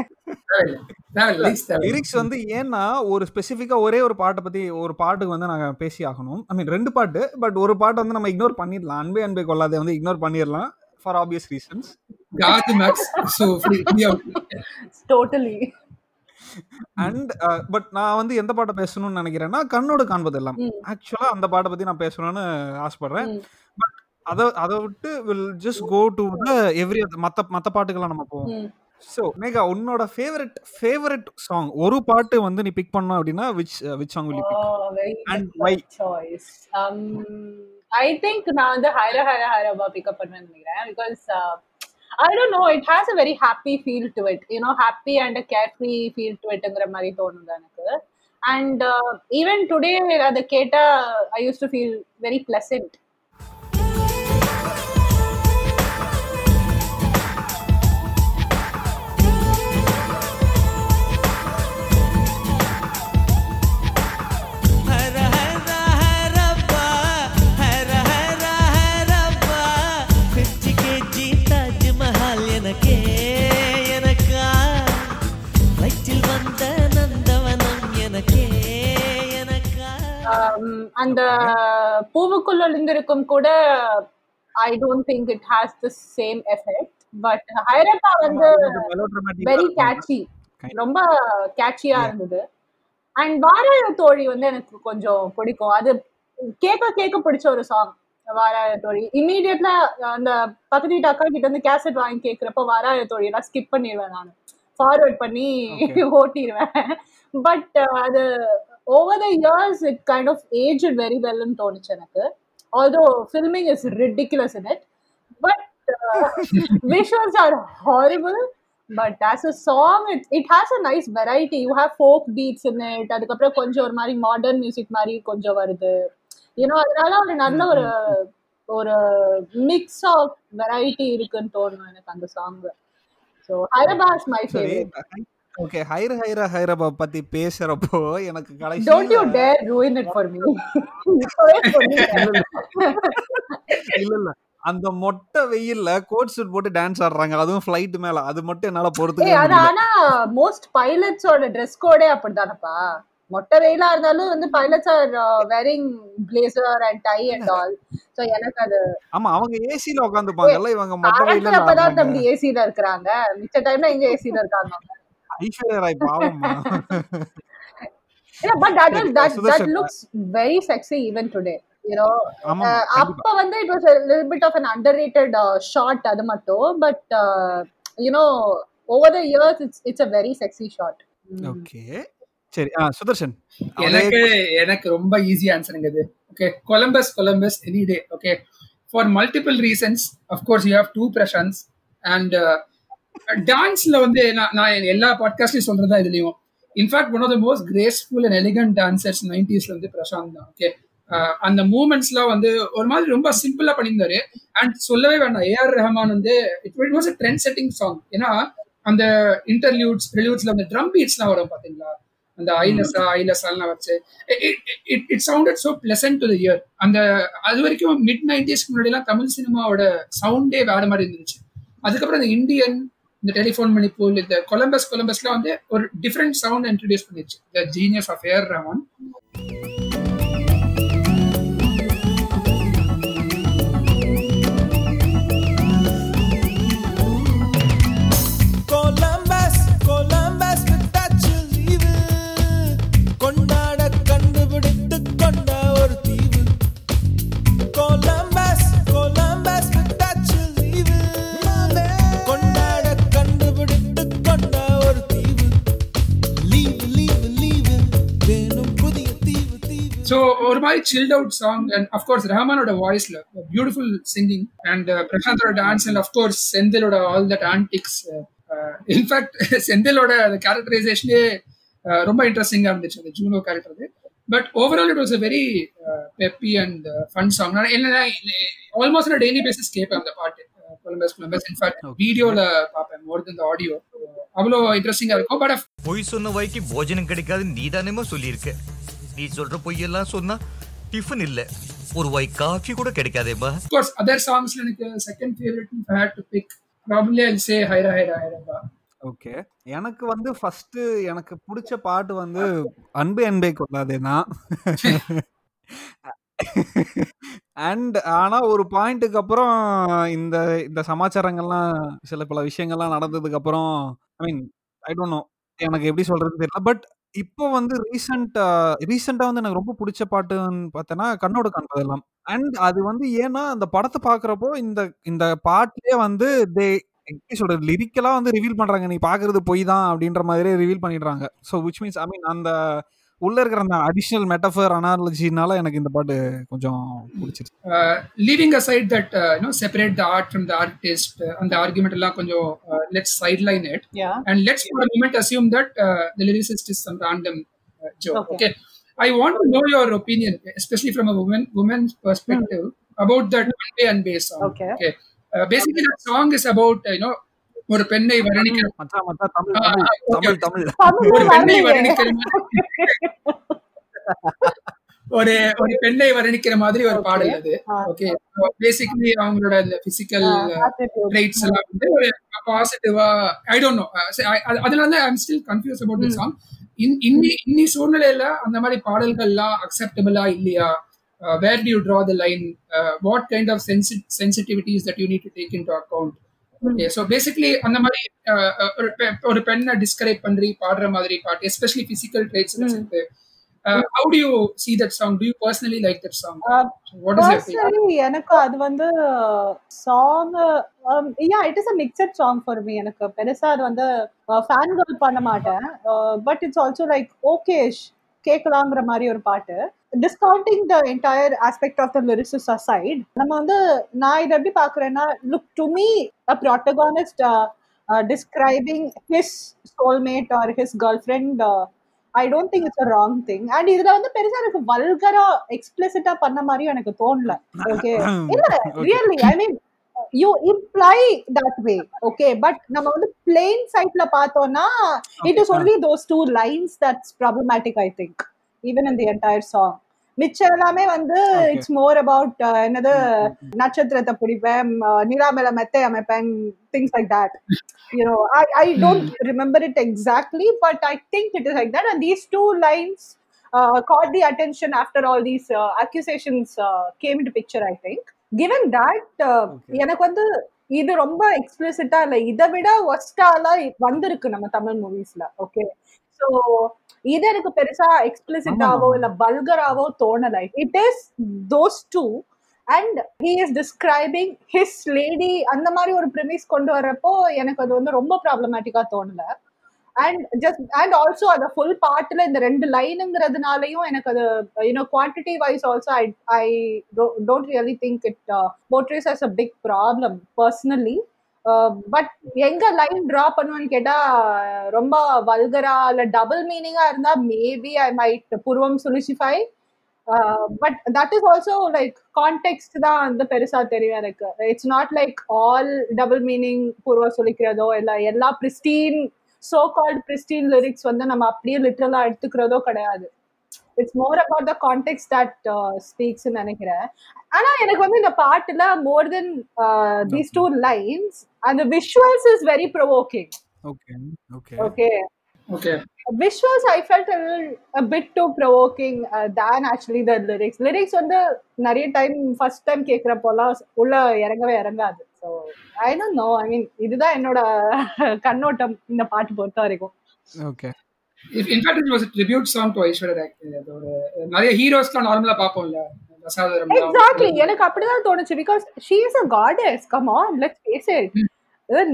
லிரிக்ஸ் வந்து ஏன்னா ஒரு ஸ்பெசிஃபிக்கா ஒரே ஒரு பாட்டை பத்தி ஒரு பாட்டுக்கு வந்து நாங்க பேசி ஆகணும். ஐ மீன் ரெண்டு பாட்டு, பட் ஒரு பாட்டு வந்து நம்ம இக்னோர் பண்ணிடலாம். அன்பே கொள்ளாதே வந்து இக்னோர் பண்ணிடலாம் for obvious reasons. Totally. And but நான் வந்து எந்த பாட்டை பேசணும்னு நினைக்கிறேன்னா கண்ணோடு காண்பது எல்லாம். ஆக்சுவலா அந்த பாட்டை பத்தி நான் பேசணும்னு ஆசைப்படுறேன். பட் அதை விட்டு will just go to every மற்ற பாட்டுக்கெல்லாம் நம்ம போவோம். ஸோ மேகா உன்னோட ஃபேவரட் சாங் ஒரு பாட்டு வந்து நீ பிக் பண்ண அப்படின்னா which song will you pick and why? I think நான் வந்து ஹைர ஹைர ஹைரபா பிக் அப் பண்ண நினைக்கிறேன். Because I don't know, it has a very happy feel to it, you know, happy and a carefree feel to itங்கற மாதிரி தோணுது எனக்கு. And even today அத கேட்டா I used to feel very pleasant. அந்த பூவுக்குள்ள ஒளிந்திருக்கும் கூட I don't think it has the same effect, but ஹைரப்பா வந்து very catchy, ரொம்ப கேட்சியா இருந்தது. அண்ட் வார தோழி வந்து எனக்கு கொஞ்சம் பிடிக்கும். அது கேட்க பிடிச்ச ஒரு சாங் வாராய தோழி. இமீடியட்டா அந்த பக்கத்து வீட்டு அக்கா கிட்ட வந்து கேசட் வாங்கி கேட்கிறப்ப வாராய தோழி எல்லாம் ஸ்கிப் பண்ணிடுவேன், நான் ஃபார்வர்ட் பண்ணி ஓட்டிடுவேன். பட் அது over the years it kind of aged very well nu thonichu enakku, although filming is ridiculous in it, but visuals are horrible, but as a song it has a nice variety. You have folk beats in it, adukapra konja or mari modern music mari konja varudhu, you know, adala or nalla ஒரு mix of variety இருக்குன்னு தோணும் எனக்கு அந்த song. So Hyderabad is my favorite. Okay, Hyderabad பத்தி பேசறப்போ எனக்கு கடைசி Don't you dare ruin it for me. இல்ல அந்த மொட்டை வெயில்ல கோட் சூட் போட்டு டான்ஸ் ஆடுறாங்க, அதுவும் ஃளைட் மேல, அது மட்டும் என்னால பொறுத்துக்க முடியல. ஆனா most pilots ஓட ட்ரெஸ் கோடே அப்படிதானப்பா, மொட்டை வெயிலா இருந்தாலும் வந்து pilots are wearing blazer and tie and all. So எனக்கு அது ஆமா அவங்க ஏசில உட்கார்ந்துபாங்கல்ல, இவங்க மொட்டை வெயில்ல அப்பதான் தம்பி ஏசில இருக்காங்க, மிச்ச டைம்ல இங்க ஏசில இருக்காங்க. ஐஸ்வர்யா ராய் பாவமா. Yeah, but that looks very sexy even today, you know. அப்ப வந்து it was a little bit of an underrated shot அது மட்டும், but you know over the years it's a very sexy shot. Okay. சரி சுதர்ஷன், எனக்கு ரொம்ப easy ஆன்சருங்க இது. Okay, Columbus any day. Okay, for multiple reasons of course you have two பிரஷன்ஸ் and டான்ஸ்ல வந்து நான் எல்லா பாட்காஸ்ட்லையும் சொல்றதா இதுலையும் in fact one of the most graceful and elegant dancers 90s வந்து பிரசாந்த் தான். ஓகே, அந்த மூமெண்ட்ஸ்லாம் வந்து ஒரு மாதிரி ரொம்ப சிம்பிளா பண்ணியிருந்தாரு. அண்ட் சொல்லவே வேண்டாம், ஏஆர் ரஹ்மான் வந்து it was a trend setting song. ஏன்னா அந்த இன்டர்லியூட்ஸ் ப்ரிலியூட்ஸ்ல அந்த ட்ரம் பீட்ஸ்லாம் வரும் பாத்தீங்களா, அந்த ஐலசாலாம் வச்சு it sounded so pleasant to the ear. அந்த அது வரைக்கும் மிட் 90s முன்னாடி எல்லாம் தமிழ் சினிமாவோட சவுண்டே வேற மாதிரி இருந்துச்சு. அதுக்கப்புறம் இந்த இந்தியன், இந்த டெலிஃபோன் மணிப்பூர், இந்த கொலம்பஸ்லாம் வந்து ஒரு டிஃப்ரெண்ட் சவுண்ட் இன்ட்ரடியூஸ் பண்ணிடுச்சு. The genius of air Rahman. So ஒரு மாதிரி chilled out song and of course ரஹ்மானோட வாய்ஸ்ல beautiful singing and பிரசாந்தோட டான்ஸ் and of course செந்திலோட all that antics. In fact செந்திலோட characterization ரொம்ப இன்ட்ரெஸ்டிங்கா இருந்துச்சு, அந்த Juno character. But overall it was a very peppy and fun song. நான் almost on a daily basis கேட்பேன் அந்த பாட்டு கொலம்பஸ். In fact வீடியோல பாப்பேன் more than the audio. அவ்வளோ இன்ட்ரெஸ்டிங்கா இருக்கும். But பொய் சொன்ன வாய்க்கு போஜனம் கிடைக்காது, நீதானேமா சொல்லியிருக்க. நீ சொல்ற பொய்யெல்லாம் சொன்னா டிஃபன் இல்ல, ஒரு வை காஃபி கூட கிடைக்காதேமா. Of course other songs எனக்கு second favorite if I had to pick probably I'll say Hyderabad. Okay, எனக்கு வந்து first எனக்கு பிடிச்ச பாட்டு வந்து அன்பு அன்பே கொள்ளாதேனா. அண்ட் ஆனா ஒரு பாயிண்ட்டுக்கு அப்புறம் இந்த இந்த சமாச்சாரங்கள்லாம் சில பல விஷயங்கள்லாம் நடந்ததுக்கு அப்புறம் ஐ மீன் ஐ டோன்ட் நோ, எனக்கு எப்படி சொல்றதுன்னு தெரியல. பட் இப்போ வந்து ரீசெண்டா வந்து எனக்கு ரொம்ப பிடிச்ச பாட்டுன்னு பார்த்தேன்னா கண்ணோடு காண்பதெல்லாம். அண்ட் அது வந்து ஏன்னா அந்த படத்தை பாக்குறப்போ இந்த பாட்டிலே வந்து எப்படி சொல்றது, லிரிக்கலா வந்து ரிவீல் பண்றாங்க, நீ பாக்குறது போய் தான் அப்படின்ற மாதிரியே ரிவீல் பண்ணிடுறாங்க. So which means I mean அந்த உள்ள இருக்கிற அந்த அடிஷனல் மெட்டஃபர் அனாலஜினால எனக்கு இந்த பாட்டு கொஞ்சம் பிடிச்சிருக்கு. Leaving aside that you know separate the art from the artist, அந்த ஆர்குமெண்ட் எல்லாம் கொஞ்சம் let's side line it and let's for a moment assume that the lyricist is some random joke. Okay, I want to know your opinion especially from a woman's perspective about that Anbe Anbe song. Okay, basically that song is about you know ஒரு பெண்ணை வர்ணிக்கிற ஒரு பெண்ணை வர்ணிக்கிற மாதிரி ஒரு பாடல் அது. Okay, basically அவங்களோட அந்த பிசிக்கல் ட்ரைட்ஸ் எல்லாம் வந்து ஒரு பாசிட்டிவா, ஐ டோன்ட் நோ, அதுல வந்து I am still confuse about the song. இன்னி சூழ்நிலையில அந்த மாதிரி பாடல்கள்லாம் அக்செப்டபிளா இல்லையா? Where do you draw the line? What kind of sensitivities that you need to take into account? Okay, so basically அந்த மாதிரி ஒரு பெண்ணை டிஸ்கிரைப் பண்ணி பாடுற மாதிரி பாட்டு, especially physical traits. How do you see that song? Do you personally like that song? What is your favorite? எனக்கு அது வந்து song it is a mixed song for me. எனக்கு பெருசா வந்து ஃபேன் girl பண்ண மாட்டேன், but it's also like okay கேட்கலாங்கிற மாதிரி ஒரு பாட்டு. Discounting the entire aspect of the lyrics aside, நம்ம வந்து நான் இதை எப்படி பாக்குறேன்னா, look to me a protagonist describing his soulmate or his girl friend, I don't think it's a wrong thing. And இதுல வந்து பெருசா எனக்கு வல்கரா எக்ஸ்பிளிசிட்டா பண்ண மாதிரி எனக்கு தோணல. ஓகே, இல்ல really I mean you imply that way, okay, but நம்ம வந்து plain sight la paathona it is only those two lines that's problematic, I think, even in the entire song. மிச்செல்லாமே வந்து it's more about another natchatrata pudivem niramela matte amapen, things like that, you know. I don't remember it exactly, but I think it is like that, and these two lines caught the attention after all these accusations came into picture, I think. Given that, எனக்கு வந்து இது ரொம்ப எக்ஸ்பிளிசிட்டா இல்ல, இதை விட ஒஸ்டாலா வந்திருக்கு நம்ம Tamil மூவிஸ்ல. Okay, so இது எனக்கு பெருசா எக்ஸ்பிளிசிட்டாவோ இல்ல பல்கராவோ தோணலை. It is those two, and he is describing his lady, அந்த மாதிரி ஒரு ப்ரிமிஸ் கொண்டு வர்றப்போ எனக்கு அது வந்து ரொம்ப ப்ராப்ளமேட்டிக்கா தோணலை. And also the full part la indha rendu line ingradunaleyum enak adu, you know, quantity wise also I don't really think it portrays as a big problem personally, but enga line draw pannu ketta romba vulgar la double meaning ah irundha maybe I might purvam solidify, but that is also like context da and perusa theriya irukku. It's not like all double meaning purva solikradho illa ella pristine so-called pristine lyrics வந்து நம்ம அப்படியே லிட்டரலா எடுத்துக்கிறதோ கிடையாது. It's more about the context that speaks நினைக்கிறேன். ஆனா எனக்கு வந்து இந்த பாட்டுல more then these two lines அந்த visuals is very provoking. Okay. Visuals I felt a bit too provoking than actually the lyrics. Lyrics on the nariya time first time kekra pola ulla irangave. So I don't know. I mean, iduda enoda kannottam inda paatu portha irukum. Okay. In fact, it was a tribute song to Aishwarya Rai. Nariya heroes la normally paapomla. Nasadaram. Exactly. Enak appadha thonuchu because she is a goddess. Come on, let's face it.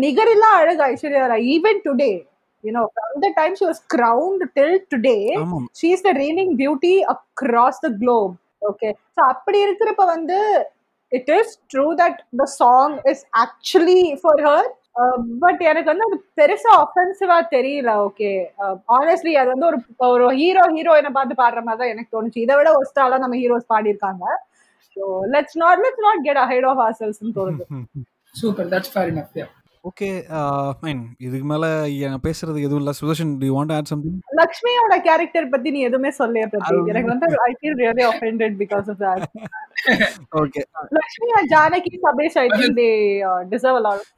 Nigarilla alaga Aishwarya Rai even today. You know, from the time she was crowned till today, she is the reigning beauty across the globe. Okay, so அப்படி இருக்குறப்ப வந்து it is true that the song is actually for her, but எனக்கு வந்து அது பெருசா offensive-ஆ தெரியல. Okay, honestly அது வந்து ஒரு ஹீரோயினை பார்த்து பாடுற மாதிரி தான் எனக்கு தோணுச்சு. இதை விட ஒஸ்டாலா நம்ம ஹீரோஸ் பாடி இருக்காங்க. So let's not get ahead of ourselves ன்னு தோணுது. Super, that's fair enough. Yeah. Okay, fine. இதுக்கு மேல பேசுறது எதுவும் இல்ல. Sudarshan, do you want to add something? லக்ஷ்மியோட கரெக்டர் பத்தி நீ எதுமே சொல்லலையா? பத்தி எனக்கு வந்து I feel really offended because of that. Okay, Lakshmi and Janaki, Sabesh, I think they deserve a lot of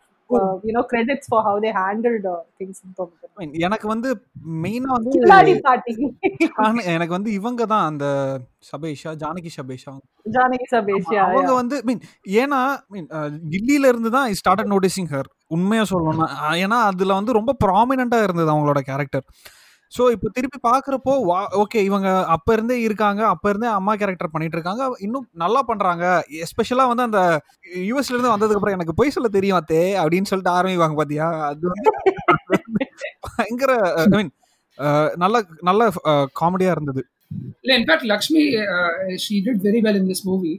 you know credits for how they handled things in Tamil. I mean, எனக்கு வந்து மெயினா வந்து கிளாடி பார்ட்டி, எனக்கு வந்து இவங்க தான் அந்த சபேஷா, ஜானகி சபேஷ் அவங்க வந்து மீன் ஏனா மீன் கில்லில இருந்து தான் ஐ ஸ்டார்டட் நோட்டிசிங் ஹர். உண்மையா சொல்லணும்னா ஏன்னா அதுல வந்து ரொம்ப ப்ராமினென்ட்டா இருந்தது அவங்களோட கேரக்டர். ஸோ இப்போ திருப்பி பார்க்குறப்போ ஓகே இவங்க அப்போ இருந்தே இருக்காங்க, அப்போ இருந்தே அம்மா கேரக்டர் பண்ணிட்டு இருக்காங்க, இன்னும் நல்லா பண்ணுறாங்க. எஸ்பெஷலாக வந்து அந்த யூஎஸ்லேருந்து வந்ததுக்கப்புறம் எனக்கு போய் சொல்ல தெரியும் அத்தே அப்படின்னு சொல்லிட்டு ஆரம்பிப்பாங்க. பார்த்தியா, அது வந்து பயங்கர ஐ மீன் நல்ல நல்ல காமெடியாக இருந்தது. இல்லை, in fact Lakshmi she did very well in this movie.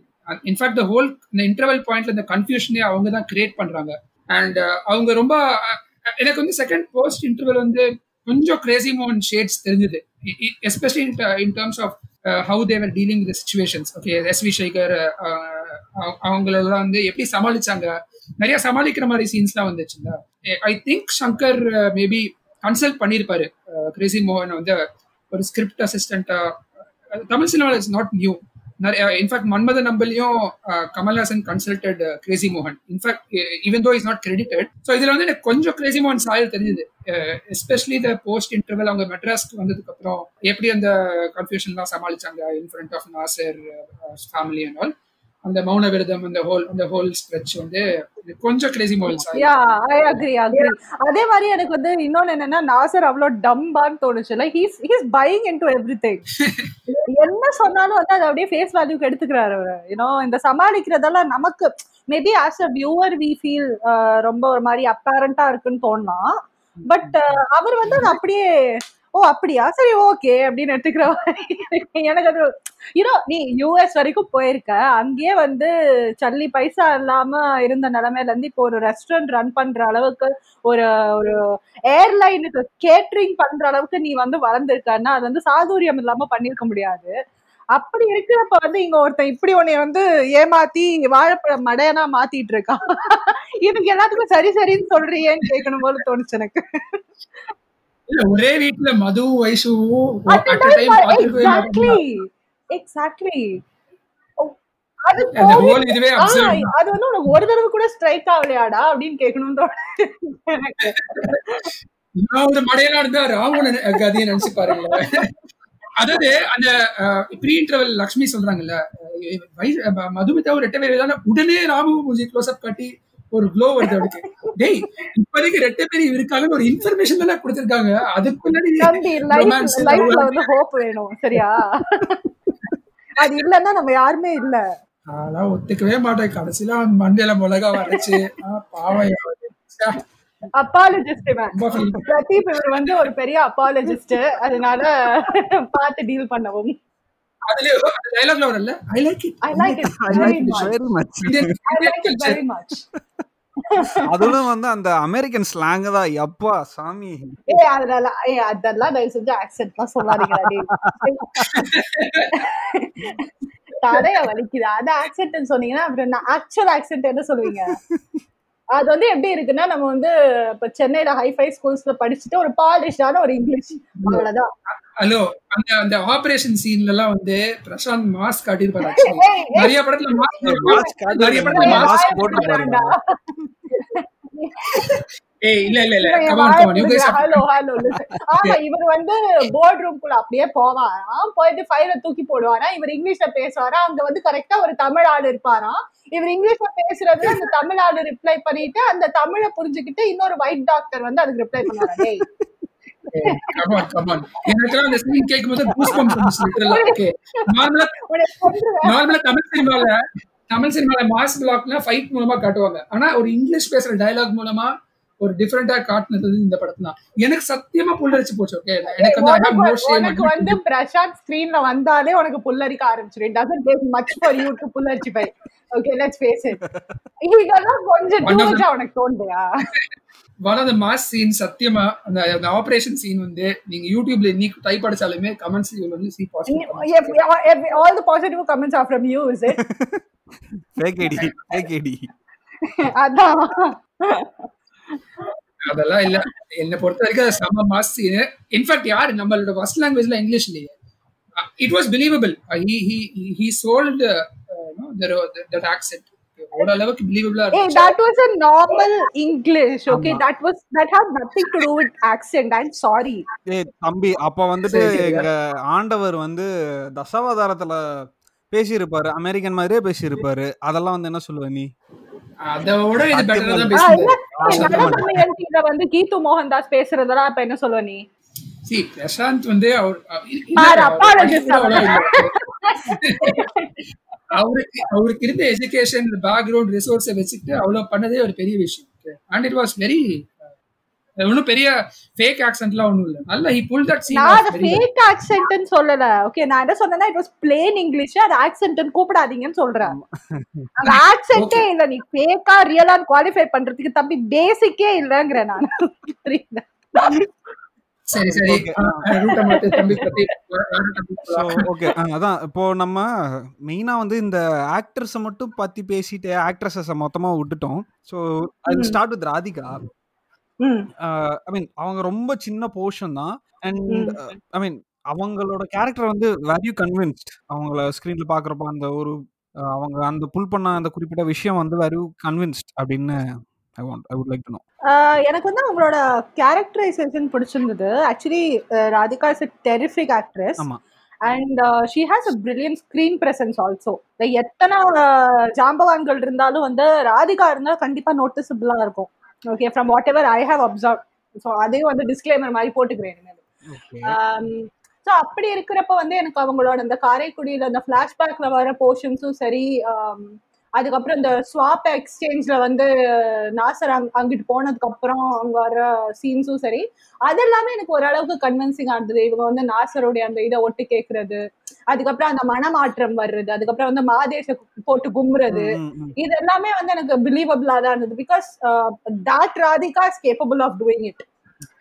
In fact the whole interval point இந்த கன்ஃபியூஷனே அவங்க தான் கிரியேட் பண்ணுறாங்க. அண்ட் அவங்க ரொம்ப எனக்கு வந்து செகண்ட் போஸ்ட் இன்டர்வல் வந்து கொஞ்சம் கிரேசி மோகன் ஷேட்ஸ் தெரிஞ்சது, especially in terms of how they were dealing with the situations. Okay, SV Sekar அவங்களெல்லாம் வந்து எப்படி சமாளிச்சாங்க, நிறைய சமாளிக்கிற மாதிரி சீன்ஸ்லாம் வந்துச்சுல்ல. I think Shankar maybe consult பண்ணியிருப்பாரு கிரேசி மோகன் வந்து ஒரு ஸ்கிரிப்ட் அசிஸ்டண்டா. தமிழ் சினிமாவில் இஸ் நாட் நியூ. நிறைய இன்ஃபேக்ட் மன்மதன் நம்பலையும் கமல்ஹாசன் கன்சல்டட் கிரேசி மோகன். In fact even though he's not credited. So இதுல வந்து எனக்கு கொஞ்சம் கிரேசி மோகன் சாயல் தெரிஞ்சது, எஸ்பெஷலி இந்த போஸ்ட் இன்டர்வல் அவங்க மெட்ராஸ்க்கு வந்ததுக்கு அப்புறம் எப்படி அந்த கன்ஃபியூஷன்லாம் சமாளிச்சாங்க in front of Nassar family and all. அந்த மௌன விரதம் அந்த ஹோல் ஸ்ட்ரெச் வந்து கொஞ்சம் கிரேசி மோகன். Yeah, I agree. அதே மாதிரி எனக்கு வந்து இன்னொன்னு என்னன்னா, நாசர் அவ்ளோ டம்பான்னு தோணுச்சு. Like he is buying into everything. என்ன சொன்னாலும் வந்து அது அப்படியே ஃபேஸ் வேல்யூக்கு எடுத்துக்கிறாரு அவரு. யூனோ, இந்த சமாளிக்கிறதெல்லாம் நமக்கு maybe as a viewer we feel ரொம்ப ஒரு மாதிரி அப்பேரண்டா இருக்குன்னு தோணலாம், பட் அவர் வந்து அது அப்படியே ஓ அப்படியா, சரி ஓகே அப்படின்னு எடுத்துக்கிற மாதிரி. எனக்கு அது நீ யூஎஸ் வரைக்கும் போயிருக்க, அங்கேயே வந்து சல்லி பைசா இல்லாம இருந்த நிலைமையில இருந்து இப்போ ஒரு ரெஸ்டாரண்ட் ரன் பண்ற அளவுக்கு, ஒரு ஒரு ஏர்லைனுக்கு கேட்டரிங் பண்ற அளவுக்கு நீ வந்து வளர்ந்துருக்கன்னா அது வந்து சாதுரியம் இல்லாம பண்ணிருக்க முடியாது. அப்படி இருக்கிறப்ப வந்து இங்க ஒருத்தன் இப்படி உன்னை வந்து ஏமாத்தி வாழைப்பழம் மடையனா மாத்திட்டு இருக்கான். இதுக்கு எல்லாத்துக்கும் சரி சரின்னு சொல்றியேன்னு கேட்கணும் போல தோணுச்சு எனக்கு. ஒரே வீட்டுல மது வைசுவும் அது வந்து உனக்கு ஒரு தடவை கூட ஸ்ட்ரைக் ஆகலையாடா அப்படின்னு கேட்கணும்னு தோணுது எனக்கு. நான் மடையனா இருந்தா ராவணன் கதையை நினைச்சு பாருங்களேன். அதாவது அந்த ப்ரீ இன்டர்வல் லக்ஷ்மி சொல்றாங்கல்ல, மதுமிதா ஒரு ரெட்டை தானே உடனே ராமு க்ளோஸ் அப் காட்டி ஒரு க்ளோ வருது அவருக்கு. டேய் இப்போதைக்கு ரெட்டை பேர் இருக்காங்கன்னு ஒரு இன்ஃபர்மேஷன் தானே கொடுத்துருக்காங்க, அதுக்கு முன்னாடி சரியா அது இல்லன்னா நம்ம யாருமே இல்ல. அதெல்லாம் ஒத்துக்கவே மாட்டேன். கடைசியில மண்டையில மிளகா வரைச்சு பாவம் அப்பாலஜிஸ்ட் பிரதீப் வந்து ஒரு பெரிய அப்பாலஜிஸ்ட், அதனால பார்த்து டீல் பண்ணவும். அதுவும் வந்து அந்த அமெரிக்கன் ஸ்லாங் தான். அப்பா சாமி அதெல்லாம் அதெல்லாம் தயவு செஞ்சு ஆக்சென்ட்லாம் சொல்லாதீங்க, தலைய வலிக்குது. அது ஆக்சென்ட்னு சொன்னீங்கன்னா அப்புறம் ஆக்சுவல் ஆக்சென்ட் என்ன சொல்லுவீங்க? அது வந்து எப்படி இருக்குன்னா, நம்ம வந்து இப்ப சென்னையில ஹைஃபை ஸ்கூல்ஸ்ல படிச்சுட்டு ஒரு பாலிஷ்டான ஒரு இங்கிலீஷ் அவ்வளவுதான். ஹலோ அந்த ஆபரேஷன் சீன்ல எல்லாம் வந்து பிரசாந்த் மாஸ்க் காட்டிருப்பாரு. நிறைய படத்துல மாஸ்க் போட்டுருப்பாங்க. இவர் வந்து போர்ட் ரூம்குள்ள அப்படியே போவாராம், போயிட்டு ஃபைல தூக்கி போடுவாராம். இவர் இங்கிலீஷ்ல பேசுவாராம், அங்க வந்து கரெக்டா ஒரு தமிழ் ஆள் இருப்பாராம். இவர் இங்கிலீஷ்ல பேசுறது அந்த தமிழ் ஆளு ரிப்ளை பண்ணிட்டு அந்த தமிழை புரிஞ்சுக்கிட்டு இன்னொரு ஒயிட் டாக்டர் வந்து அதுக்கு ரிப்ளை பண்ணுவாங்க. தமிழ் சினிமால மாஸ் பிளாக்ல ஃபைட் மூலமா காட்டுவாங்க, ஆனா ஒரு இங்கிலீஷ் பேசுற டயலாக் மூலமா ஒரு டிஃபரெண்டா காட்டுனது இந்த படத்துல. எனக்கு சத்தியமா புல்லரிச்சு போச்சு. ஓகே எனக்கு வந்து பிரசாந்த் ஸ்கிரீன்ல வந்தாலே உனக்கு புல்லரிக்க ஆரம்பிச்சிரு. It doesn't take much for you to புல்லரிச்சு by. Okay let's face it. இதெல்லாம் கொஞ்சம் டூஜா உனக்கு தோணுதா? One of the mass scene சத்தியமா அந்த ஆபரேஷன் சீன் வந்து நீங்க யூடியூப்ல இன்னைக்கு டைப் அடிச்சாலுமே comments you will see positive. All the positive comments are from you, is it? Fake ID. அதான் அதெல்லாம் இல்ல, என்ன பொறுத்த வரைக்கும் செம மாஸ் சீன். இன்ஃபேக்ட் யார் நம்மளோட ஃபர்ஸ்ட் லாங்குவேஜ்ல இங்கிலீஷ் இல்லையே. It was believable. He sold that accent. That was a normal English, okay? That had nothing to do with accent. I'm sorry. தம்பி அப்ப வந்துட்டு ஆண்டவர் வந்து தசாவதாரத்துல பேசியிருப்பாரு, அமெரிக்கன் மாதிரியே பேசியிருப்பாரு. அதெல்லாம் வந்து என்ன சொல்லுவ நீ? அதோட இது பெட்டரா தான் பேசுறேன். இத வந்து கீதா மோகன் தாஸ் பேசுறதெல்லாம் இப்ப என்ன சொல்லுவ நீ? சீ பிரசாந்த் வந்து அவர் அப்பாலஜிஸ்ட் அவருக்கு இருந்த எஜுகேஷன் பேக்ரவுண்ட் ரிசோர்ஸை வச்சுட்டு அவ்வளவு பண்ணதே ஒரு பெரிய விஷயம். அண்ட் இட் வாஸ் வெரி ஒன்னும் பெரிய ஃபேக் ஆக்சென்ட்லாம் ஒன்றும் இல்லை. நல்லா ஹி புல் தட் சீன். நான் அது ஃபேக் ஆக்சென்ட்னு சொல்லல. ஓகே நான் என்ன சொன்னேன்னா இட் வாஸ் பிளேன் இங்கிலீஷ். அது ஆக்சென்ட்னு கூப்பிடாதீங்கன்னு சொல்றேன். அந்த ஆக்சென்ட்டே இல்லை. நீ ஃபேக்கா ரியலான்னு குவாலிஃபை பண்றதுக்கு தம்பி பேசிக்கே இல்லைங்கிற நான். சரி சரி ஓகே அதான். இப்போ நம்ம மெயினா வந்து இந்த ஆக்டர்ஸை மட்டும் பத்தி பேசிட்டு ஆக்ட்ரஸஸை மொத்தமா விட்டுட்டோம். ஸோ அது start with Radhika. I mean அவங்க ரொம்ப சின்ன போர்ஷன் தான். அண்ட் ஐ மீன் அவங்களோட கேரக்டர் வந்து வெரி கன்வின்ஸ்ட். அவங்கள ஸ்கிரீன்ல பாக்குறப்ப அந்த ஒரு அவங்க அந்த புல் பண்ண அந்த குறிப்பிட்ட விஷயம் வந்து வெரி கன்வின்ஸ்ட் அப்படின்னு I would like to know. எனக்கு வந்து அவங்களோட கேரக்டரைசேஷன் பிடிச்சிருந்தது. Actually Radhika is a terrific actress. ஆமா. And she has a brilliant screen presence also. Like எத்தனை ஜாம்பவான்கள் இருந்தாலும் வந்து ராதிகா இருந்தாலும் கண்டிப்பா நோட்டிசபிளா இருக்கும். Okay from what ever I have observe. So அதையும் வந்து டிஸ்க்ளைமர் மாதிரி போட்டுக்கிறேன். ஸோ அப்படி இருக்கிறப்ப வந்து எனக்கு அவங்களோட அந்த காரைக்குடியில் அந்த ஃபிளாஷ்பேக்ல வர போர்ஷன்ஸும் சரி, அதுக்கப்புறம் இந்த ஸ்வாப் எக்ஸ்சேஞ்சில் வந்து நாசர் அங்கிட்டு போனதுக்கு அப்புறம் அவங்க வர சீன்ஸும் சரி, அதெல்லாமே எனக்கு ஓரளவுக்கு கன்வின்சிங்காக இருந்தது. இவங்க வந்து நாசருடைய அந்த இதை ஒட்டு கேட்கறது, அதுக்கப்புறம் அந்த மனமாற்றம் வர்றது, அதுக்கப்புறம் வந்து மாதேஷ போட்டு கும்புறது, இது எல்லாமே வந்து எனக்கு பிலீவபிளா தான் இருந்தது. Because that Radhika is capable of doing it,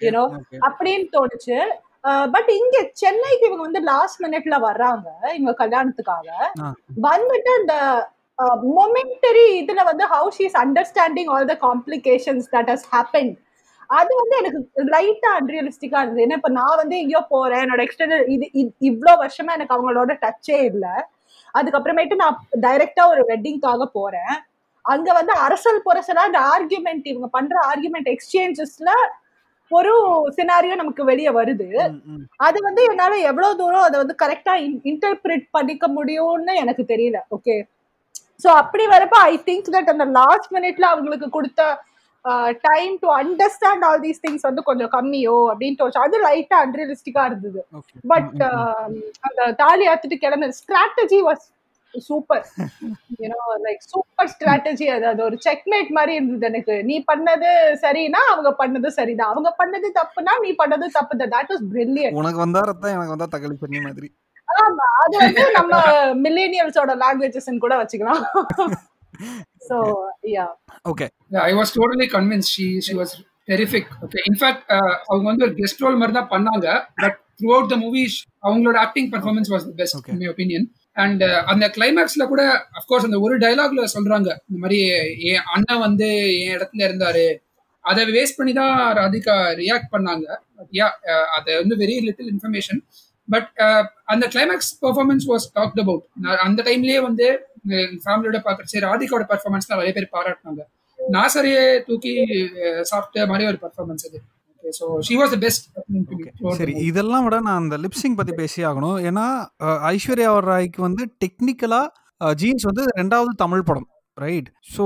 you know அப்படின்னு தோணுச்சு. பட் இங்க சென்னைக்கு இவங்க வந்து லாஸ்ட் மினிட்ல வர்றாங்க, இவங்க கல்யாணத்துக்காக வந்துட்டு இந்த மொமெண்டரி இதுல வந்து how she is understanding all the complications that has happened, அது வந்து எனக்கு லைட்டா அன்ரியலிஸ்டிக்கா இருந்தது. ஏன்னா இப்ப நான் வந்து எங்கேயோ போறேன், என்னோட எக்ஸ்டெண்டட் இது இவ்வளோ வருஷமா எனக்கு அவங்களோட டச்சே இல்லை, அதுக்கப்புறமேட்டு நான் டைரக்டா ஒரு வெட்டிங்காக போறேன், அங்க வந்து அரசல் புரசலா இந்த ஆர்கியூமெண்ட், இவங்க பண்ற ஆர்கியூமெண்ட் எக்ஸ்சேஞ்சஸ்ல ஒரு சினாரியோ நமக்கு வெளியே வருது. அது வந்து என்னால எவ்வளவு தூரம் அதை வந்து கரெக்டா இன்டர்பிரேட் பண்ணிக்க முடியும்னு எனக்கு தெரியல. ஓகே, ஸோ அப்படி வரப்ப ஐ திங்க் தட் அந்த லாஸ்ட் மினிட்ல அவங்களுக்கு கொடுத்த time to understand all these things வந்து கொஞ்சம் கம்மியோ அப்படின்னு, அது லைட்டா அன்ரியலிஸ்டிக்கா இருந்தது. பட் அந்த தாலி ஆத்துட்டு கிளம்புற strategy was super, you know like super strategy. அது ஒரு செக்மேட் மாதிரி இருந்தது எனக்கு. நீ பண்ணது சரினா அவங்க பண்ணது சரிதான், அவங்க பண்ணது தப்புனா நீ பண்ணது தப்பு. That was brilliant. உனக்கு வந்தா ரத்தம் எனக்கு வந்தா தக்காளி பண்ணி மாதிரி. ஆமா, அது வந்து நம்ம மில்லேனியல்ஸோட லாங்குவேஜஸ் கூட வச்சுக்கலாம். So yeah, okay, I was totally convinced she was terrific. Okay, in fact அவங்க வந்து ஒரு guest role மாதிரி தான் பண்ணாங்க, but throughout the movie அவங்களோட acting performance was the best, in my opinion. And அந்த கிளைமேக்ஸ்ல கூட of course அந்த ஒரு டயலாக்ல சொல்றாங்க இந்த மாதிரி என் அண்ணன் வந்து என் இடத்துல இருந்தாரு, அதை வேஸ்ட் பண்ணி தான் ராதிகா ரியாக்ட் பண்ணாங்க. அது வந்து வெரி லிட்டில் இன்ஃபர்மேஷன், பட் அந்த climax performance was talked about. அந்த டைம்லயே வந்து ஃபேமிலியோட பார்க்கறச்சே ராதிகாவோட பெர்ஃபார்மன்ஸ் தான் நிறைய பேர் பாராட்டினாங்க. நாசரையே தூக்கி சாப்பிட்ட மாதிரி ஒரு பெர்ஃபார்மன்ஸ் அது. So she was the best. சரி, இதெல்லாம் விட நான் அந்த லிப்சிங் பத்தி பேசி ஆகணும். ஏன்னா ஐஸ்வர்யா ராய்க்கு வந்து டெக்னிக்கலா ஜீன்ஸ் வந்து ரெண்டாவது தமிழ் படம், ரைட்? ஸோ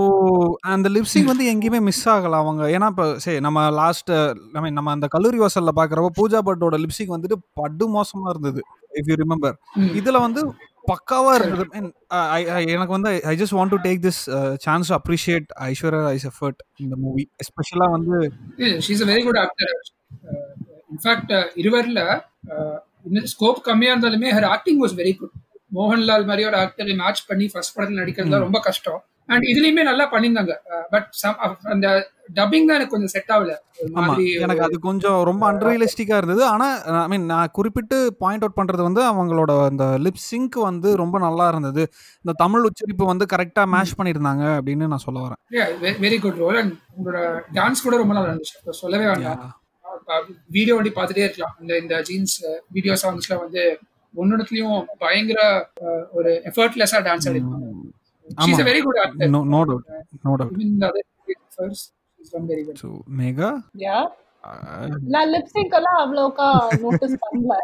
அந்த லிப்சிங் வந்து எங்கேயுமே மிஸ் ஆகலாம் அவங்க. ஏன்னா இப்போ சரி நம்ம லாஸ்ட் ஐ மீன் நம்ம அந்த கல்லூரி வாசல்ல பாக்குறப்ப பூஜா பட்டோட லிப்சிங் வந்துட்டு படு மோசமா இருந்தது, இஃப் யூ ரிமெம்பர். இதுல வந்து பக்காவா இருந்தது. எனக்கு வந்து I just want to take this chance to appreciate Aishwarya Rai's effort இந்த மூவி, எஸ்பெஷலா வந்து she is a very good actor. In fact இருவர்ல ஸ்கோப் கம்மியா இருந்தாலுமே her acting was very good. மோஹன்லால் மாதிரி ஒரு ஆக்டரை மேட்ச் பண்ணி ஃபர்ஸ்ட் படத்துல நடிக்கிறதுலாம் ரொம்ப கஷ்டம். அண்ட் இதுலயுமே நல்லா பண்ணியிருந்தாங்க, பட் அந்த டப்பிங் தான் எனக்கு கொஞ்சம் செட் ஆகல. எனக்கு அது கொஞ்சம் ரொம்ப அன்ரியலிஸ்டிக்கா இருந்தது. ஆனா ஐ மீன் நான் குறிப்பிட்டு பாயிண்ட் அவுட் பண்றது வந்து அவங்களோட அந்த லிப் சிங்க் வந்து ரொம்ப நல்லா இருந்தது. இந்த தமிழ் உச்சரிப்பு வந்து கரெக்டா மேட்ச் பண்ணிருந்தாங்க அப்படின்னு நான் சொல்ல வரேன். Very good role. அண்ட் உங்களோட டான்ஸ் கூட ரொம்ப நல்லா இருந்துச்சு, சொல்லவே வேண்டாம். வீடியோ வண்டி பார்த்துட்டே இருக்கலாம். இந்த ஜீன்ஸ் வீடியோ சாங்ஸ்ல வந்து ஒன்னொடத்துலயும் பயங்கர ஒரு எஃபர்ட்லெஸ்ஸா டான்ஸ் ஆடிருப்பாங்க. She is a very good actor. No doubt. No doubt. Even the other first is done very well. So, Mega? Yeah. La lip sync alla avloka notice pannala.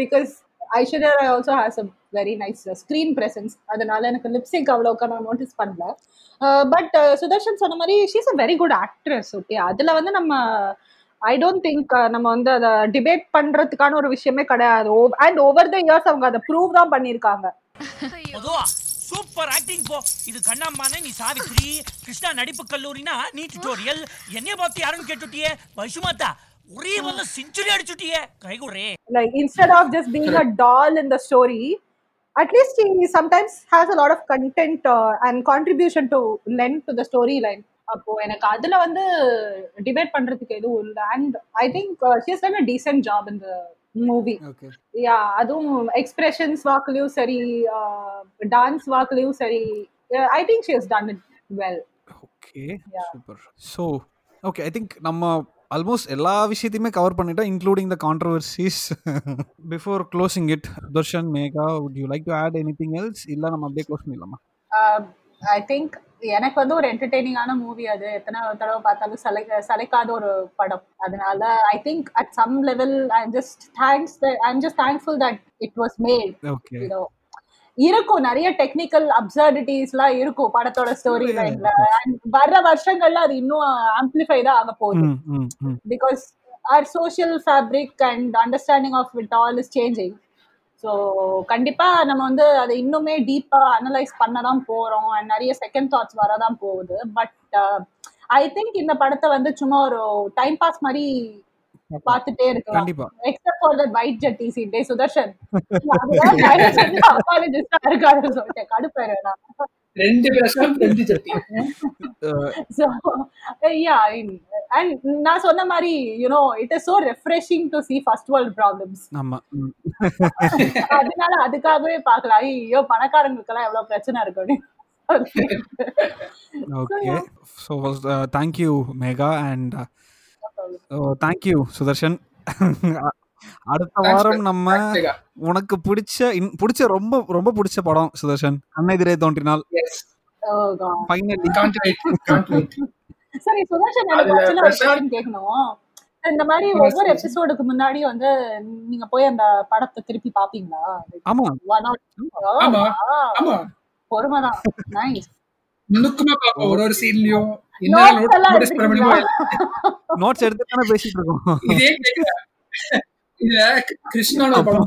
Because Aishwarya Rai also has a very nice screen presence. Adanal enak lip sync avloka na notice pannala. But Sudarshan sonna mari she is a very good actress. Okay. Adula vandu nama I don't think நம்ம வந்து அதை debate பண்றதுக்கான ஒரு விஷயமே கிடையாது. And over the years அவங்க அதை prove தான் பண்ணிருக்காங்க. Super acting. போ இது கண்ணம்மானே, நீ சாவித்ரி, கிருஷ்ணா நடிப்பு கல்லூரினா நீ டியூட்டோரியல், என்னைய பார்த்து யாருன்னு கேட்டுட்டியே, வைஷுமாத்தா ஒரே வந்து செஞ்சுரி அடிச்சுட்டியே, கைகுறே. Like instead of just being a doll in the story, at least he sometimes has a lot of content and contribution to lend to the storyline. அப்போ எனக்கு அதுல வந்து டிபேட் பண்றதுக்கு எதுவும் இல்லை. And I think she has done a decent job in the movie. Okay. Yeah, அதுவும் expressions வாக்குலயும் சரி, டான்ஸ் வாக்குலயும் சரி, I think she has done it well. Okay, super. So okay, I think நம்ம ஆல்மோஸ்ட் எல்லா விஷயத்தையுமே கவர் பண்ணிட்டோம், including the controversies. Before closing it, Darshan, Megha, would you like to add anything else? இல்ல நம்ம அப்படியே க்ளோஸ் பண்ணிடலாமா? ஐ திங்க் எனக்கு வந்து ஒரு என்டர்டெய்னிங்கான மூவி அது. எத்தனை தடவை பார்த்தாலும் சலைக்காத ஒரு படம். அதனால I think at some level I'm just thankful that it was made. Okay. You know, இருக்கும் நிறைய டெக்னிக்கல் அப்சர்டிட்டிஸ்லாம் இருக்கும் படத்தோட ஸ்டோரி லைன்ல. வர்ற வருஷங்கள்ல அது இன்னும் ஆம்பிளிஃபை தான் ஆக போகுது, because our social fabric and understanding of it all is changing. So கண்டிப்பாக நம்ம வந்து அதை இன்னுமே டீப்பாக அனலைஸ் பண்ண தான் போகிறோம், அண்ட் நிறைய செகண்ட் தாட்ஸ் வரதான் போகுது. பட் ஐ திங்க் இந்த படத்தை வந்து சும்மா ஒரு டைம் பாஸ் மாதிரி பார்த்துட்டே இருக்கலாம். Except for that white ஜெட்டி scene டே சுதர்ஷன் இருக்காரு சொல்லிட்டேன், கடுப்பேரு நான். நான் சொன்ன மாதிரி it is so refreshing to see first world problems. அதனால அதுக்காகவே பார்க்கலாம். ஐயோ பணக்காரங்களுக்கெல்லாம் எவ்வளவு பிரச்சனை இருக்கு. Okay, so thank you Megha and thank you Sudarshan. அடுத்த வாரம் நம்ம உனக்கு பிடிச்ச ரொம்ப ரொம்ப பிடிச்ச படம் சுதர்ஷன் அன்னைதிரே தோன்றினால். சரி சுதர்ஷன், எனக்கு கேட்கணும், இந்த மாதிரி ஒவ்வொரு எபிசோடுக்கு முன்னாடி வந்து நீங்க போய் அந்த படத்தை திருப்பி பாப்பீங்களா? ஆமா, பொறுமைதான். நோட்ஸ் எடுத்து பேசிட்டு இருக்கோம். கிருஷ்ணனோட படம்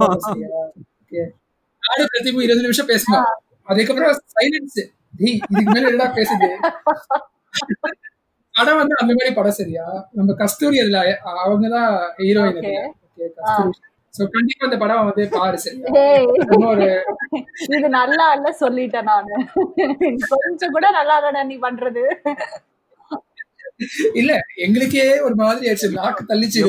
பிரதிபு 20 நிமிஷம் பேசணும், அதுக்கப்புறம் சைலன்ஸ். இதுக்கு மேல எல்லாம் பேசுது படம் வந்து அந்த மாதிரி படம். சரியா, நம்ம கஸ்தூரி அதுல அவங்கதான் ஹீரோயின். சோ கண்டிப்பா அந்த படம் வந்து பாரு. சரி, இது நல்லா இல்ல சொல்லிட்டேன் நானு, கொஞ்சம் கூட நல்லா இல்லடா நீ பண்றது இல்ல. எங்களுக்கே ஒரு மாதிரி ஆச்சு, நாக்கு தள்ளிச்சு.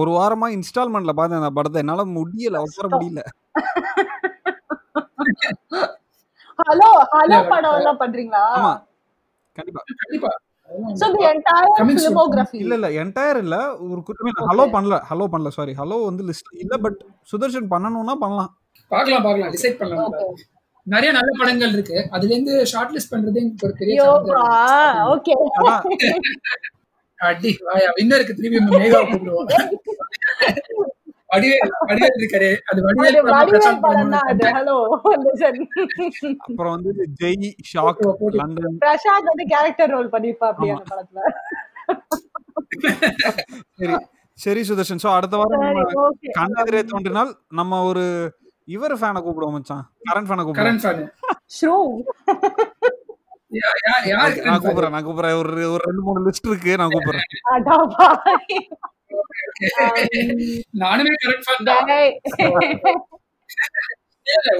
ஒரு வாரமா இன்ஸ்டால்மெண்ட்ல பாத்தேன் அந்த படத்தை, என்னால முடியல, உட்கார முடியல. ஹலோ ஹலோ படம் எல்லாம் பண்றீங்களா? கண்டிப்பா கண்டிப்பா. So the entire filmography இல்ல entire இல்ல, ஒரு குற்றமே ஹலோ பண்ணல சாரி. ஹலோ வந்து லிஸ்ட் இல்ல, பட் சுதர்ஷன் பண்ணனும்னா பண்ணலாம். பார்க்கலாம் டிசைட் பண்ணலாம். நிறைய நல்ல படங்கள் இருக்கு, அதுல இருந்து ஷார்ட் லிஸ்ட் பண்றது ஒரு பெரிய சவால். ஓகே, அடி வாயா வின்னருக்கு திருப்பி மேகா கூப்பிடுவோம். அடிவேல் இருக்காரு, அது வடிவேல் படம்னா அது. ஹலோ அப்புறம் வந்து ஜெய் ஷாக் லண்டன் பிரசாத் அந்த கேரக்டர் ரோல் பண்ணிப்பாப்டி அந்த படத்துல. சரி சரி சுதர்ஷன், சோ அடுத்த வாரம் கண்ணாதிரே தோன்றினால் நம்ம ஒரு இவர் ஃபேனை கூப்பிடுவோம் மச்சான். கரண்ட் ஃபேனை கூப்பிடுவோம். ஷ்ரூ நான் கூப்பிடுறேன், ஒரு 2-3 லிஸ்ட் இருக்கு, நான் கூப்பிடுறேன். நானுமே கரண்ட் ஃபேன் தான்.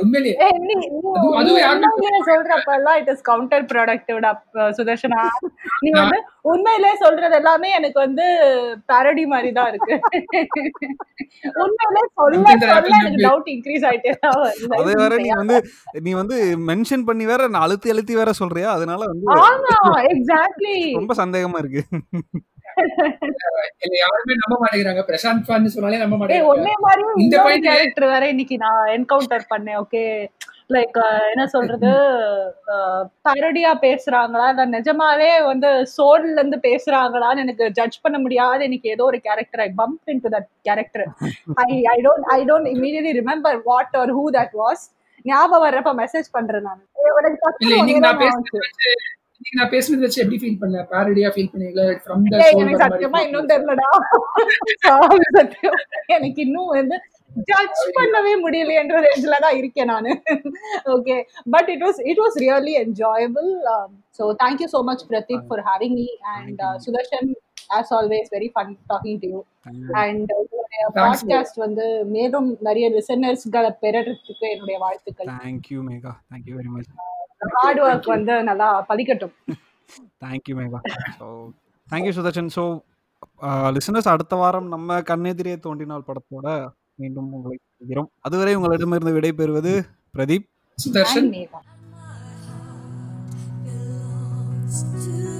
உண்மையிலேயே சொல்றப்பெல்லாம் இட் இஸ் கவுண்டர் ப்ரொடக்டிவ் சுதர்ஷனா. நீ வந்து உண்மையிலே சொல்றது எல்லாமே எனக்கு வந்து பாரடி மாதிரி தான் இருக்கு. உண்மையிலே சொல்ல எனக்கு டவுட் இன்க்ரீஸ் ஆயிட்டே தான் வருது. அதே வேற நீ வந்து மென்ஷன் பண்ணி வேற நான் அழுத்தி வேற சொல்றியா, அதனால வந்து ஆமா எக்ஸாக்ட்லி ரொம்ப சந்தேகமா இருக்கு. யாருமே நம்ப மாட்டேங்கிறாங்க. பிரசாந்த் ஃபேன் சொன்னாலே நம்ப மாட்டேங்கிறாங்க. இந்த பாயிண்ட் கேரக்டர் வேற இன்னைக்கு நான் என்கவுண்டர் பண்ணேன். ஓகே, லைக் என்ன சொல்றது, பாரடியா பேசுறாங்களா இல்ல நிஜமாவே வந்து சோல்ல இருந்து பேசுறாங்களான்னு எனக்கு ஜட்ஜ் பண்ண முடியாது. எனக்கு ஏதோ ஒரு character I bump into that character. I don't immediately remember what or who that was. ஞாபகம் வரப்ப மெசேஜ் பண்றேன் நான். நான் பேசுனது வச்சு எப்படி ஃபீல் பண்ண, பாரடியா ஃபீல் பண்ணீங்களா ஃப்ரம் தி சோல்? எனக்கு சத்தியமா இன்னும் தெரியலடா. சத்தியம் எனக்கு இன்னும் வந்து ஜட்ஜ் பண்ணவே முடியலன்ற ரேஞ்சில தான் இருக்கேன் நான். Okay, but it was really enjoyable. So thank you so much Prateep for having me and Sudarshan, as always very fun talking to you. And podcast வந்து மேலும் நிறைய லிசனர்ஸ்களை பெறறதுக்கு என்னோட வாழ்த்துக்கள். Thank you Megha, thank you very much. Hard work vandha nalla padikattum. Thank you Megha. So thank you Sudarshan. So listeners, adutha varam namma kannediriye thondinal padathoda meendum ungalai irum aduvare ungalidum irundhu vidai peruvadhu Pradeep, Sudarshan, Megha.